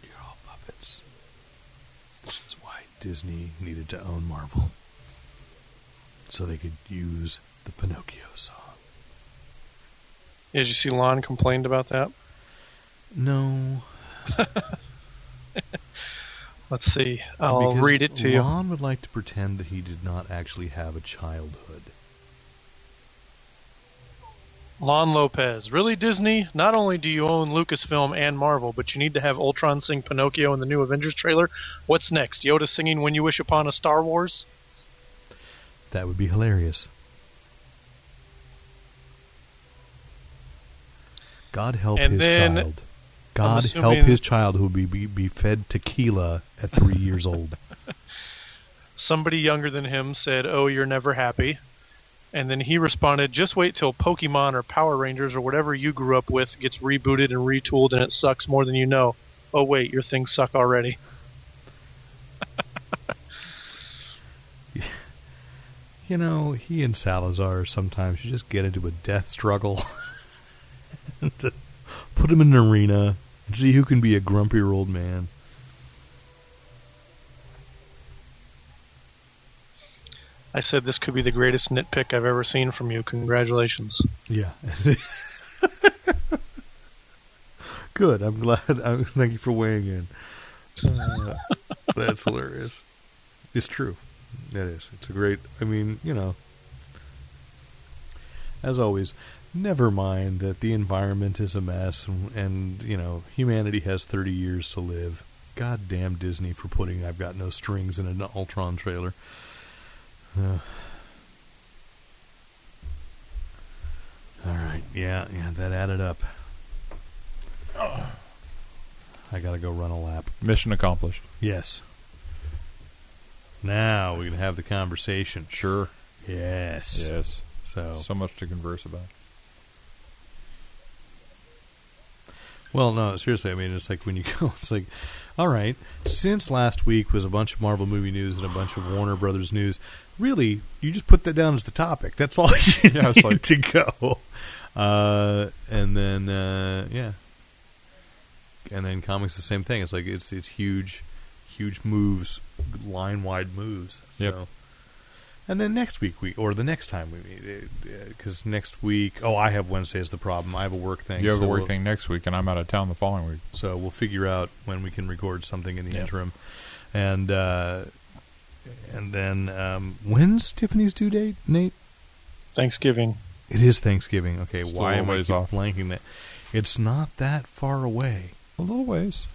You're all puppets. This is why Disney needed to own Marvel. So they could use the Pinocchio song. Did you see Lon complained about that? No. Let's see. I'll read it to you. Lon would like to pretend that he did not actually have a childhood. Lon Lopez. Really, Disney? Not only do you own Lucasfilm and Marvel, but you need to have Ultron sing Pinocchio in the new Avengers trailer? What's next? Yoda singing When You Wish Upon a Star Wars? That would be hilarious. God help his child. God help his child who will be fed tequila at 3 years old. Somebody younger than him said, "Oh, you're never happy." And then he responded, "Just wait till Pokemon or Power Rangers or whatever you grew up with gets rebooted and retooled and it sucks more than you know. Oh, wait, your things suck already." You know, he and Salazar sometimes you just get into a death struggle. Put him in an arena and see who can be a grumpier old man. I said this could be the greatest nitpick I've ever seen from you. Congratulations. Yeah. Good. I'm glad. Thank you for weighing in. That's hilarious. It's true. It is. It's a great, I mean, you know, as always, never mind that the environment is a mess and you know, humanity has 30 years to live. God damn Disney for putting I've Got No Strings in an Ultron trailer. All right. Yeah, that added up. I gotta go run a lap. Mission accomplished. Yes. Now we can have the conversation. Sure. Yes. So much to converse about. Well, no, seriously, I mean, it's like when you go, it's like, all right, since last week was a bunch of Marvel movie news and a bunch of Warner Brothers news, really, you just put that down as the topic. That's all you need to go. And then. And then comics, the same thing. It's like, it's huge moves, line-wide moves. Yep. So. And then next week, the next time we meet, because next week, I have Wednesday as the problem. I have a work thing. You have a work thing next week, and I'm out of town the following week. So we'll figure out when we can record something in the interim. And then, when's Tiffany's due date, Nate? Thanksgiving. It is Thanksgiving. Okay, still why am I blanking that? It's not that far away. A little ways.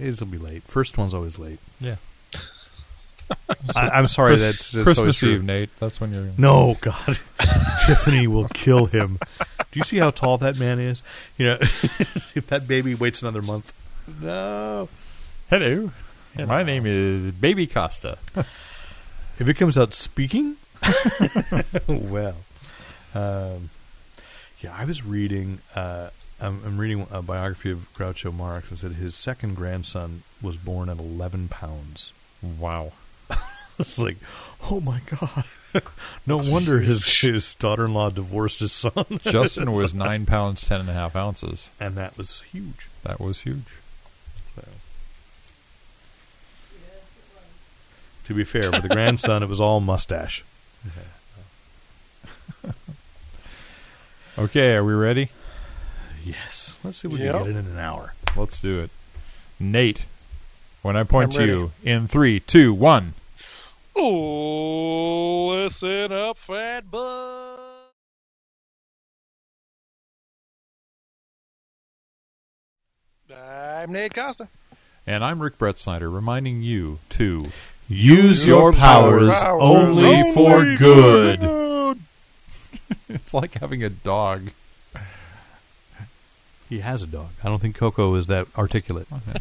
It'll be late. First one's always late. Yeah. I'm sorry, that's Christmas Eve, Nate. That's when you're... No, God. Tiffany will kill him. Do you see how tall that man is? You know, if that baby waits another month. No. Hello. My name is Baby Costa. If it comes out speaking? Well. I was reading... I'm reading a biography of Groucho Marx and said his second grandson was born at 11 pounds. Wow. It's like, oh my God. No wonder his daughter-in-law divorced his son. Justin was 9 pounds, 10.5 ounces. And that was huge. So. To be fair, with the grandson, it was all mustache. Okay, are we ready? Yes. Let's see if we can get it in an hour. Let's do it. Nate. When I point to you in 3, 2, 1. Oh, listen up, fat bud. I'm Nate Costa. And I'm Rick Brett Snyder, reminding you to use your powers only for good. It's like having a dog. He has a dog. I don't think Coco is that articulate. Okay.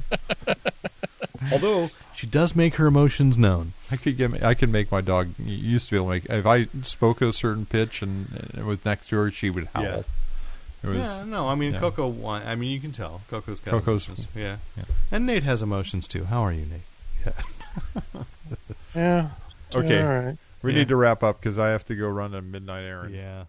Although she does make her emotions known. I could make my dog. Used to be able to make. If I spoke at a certain pitch and it was next to her, she would howl. Yeah. It was, Coco. I mean, you can tell Coco's got emotions. Yeah. And Nate has emotions too. How are you, Nate? Yeah. Okay. All right. We need to wrap up because I have to go run a midnight errand. Yeah.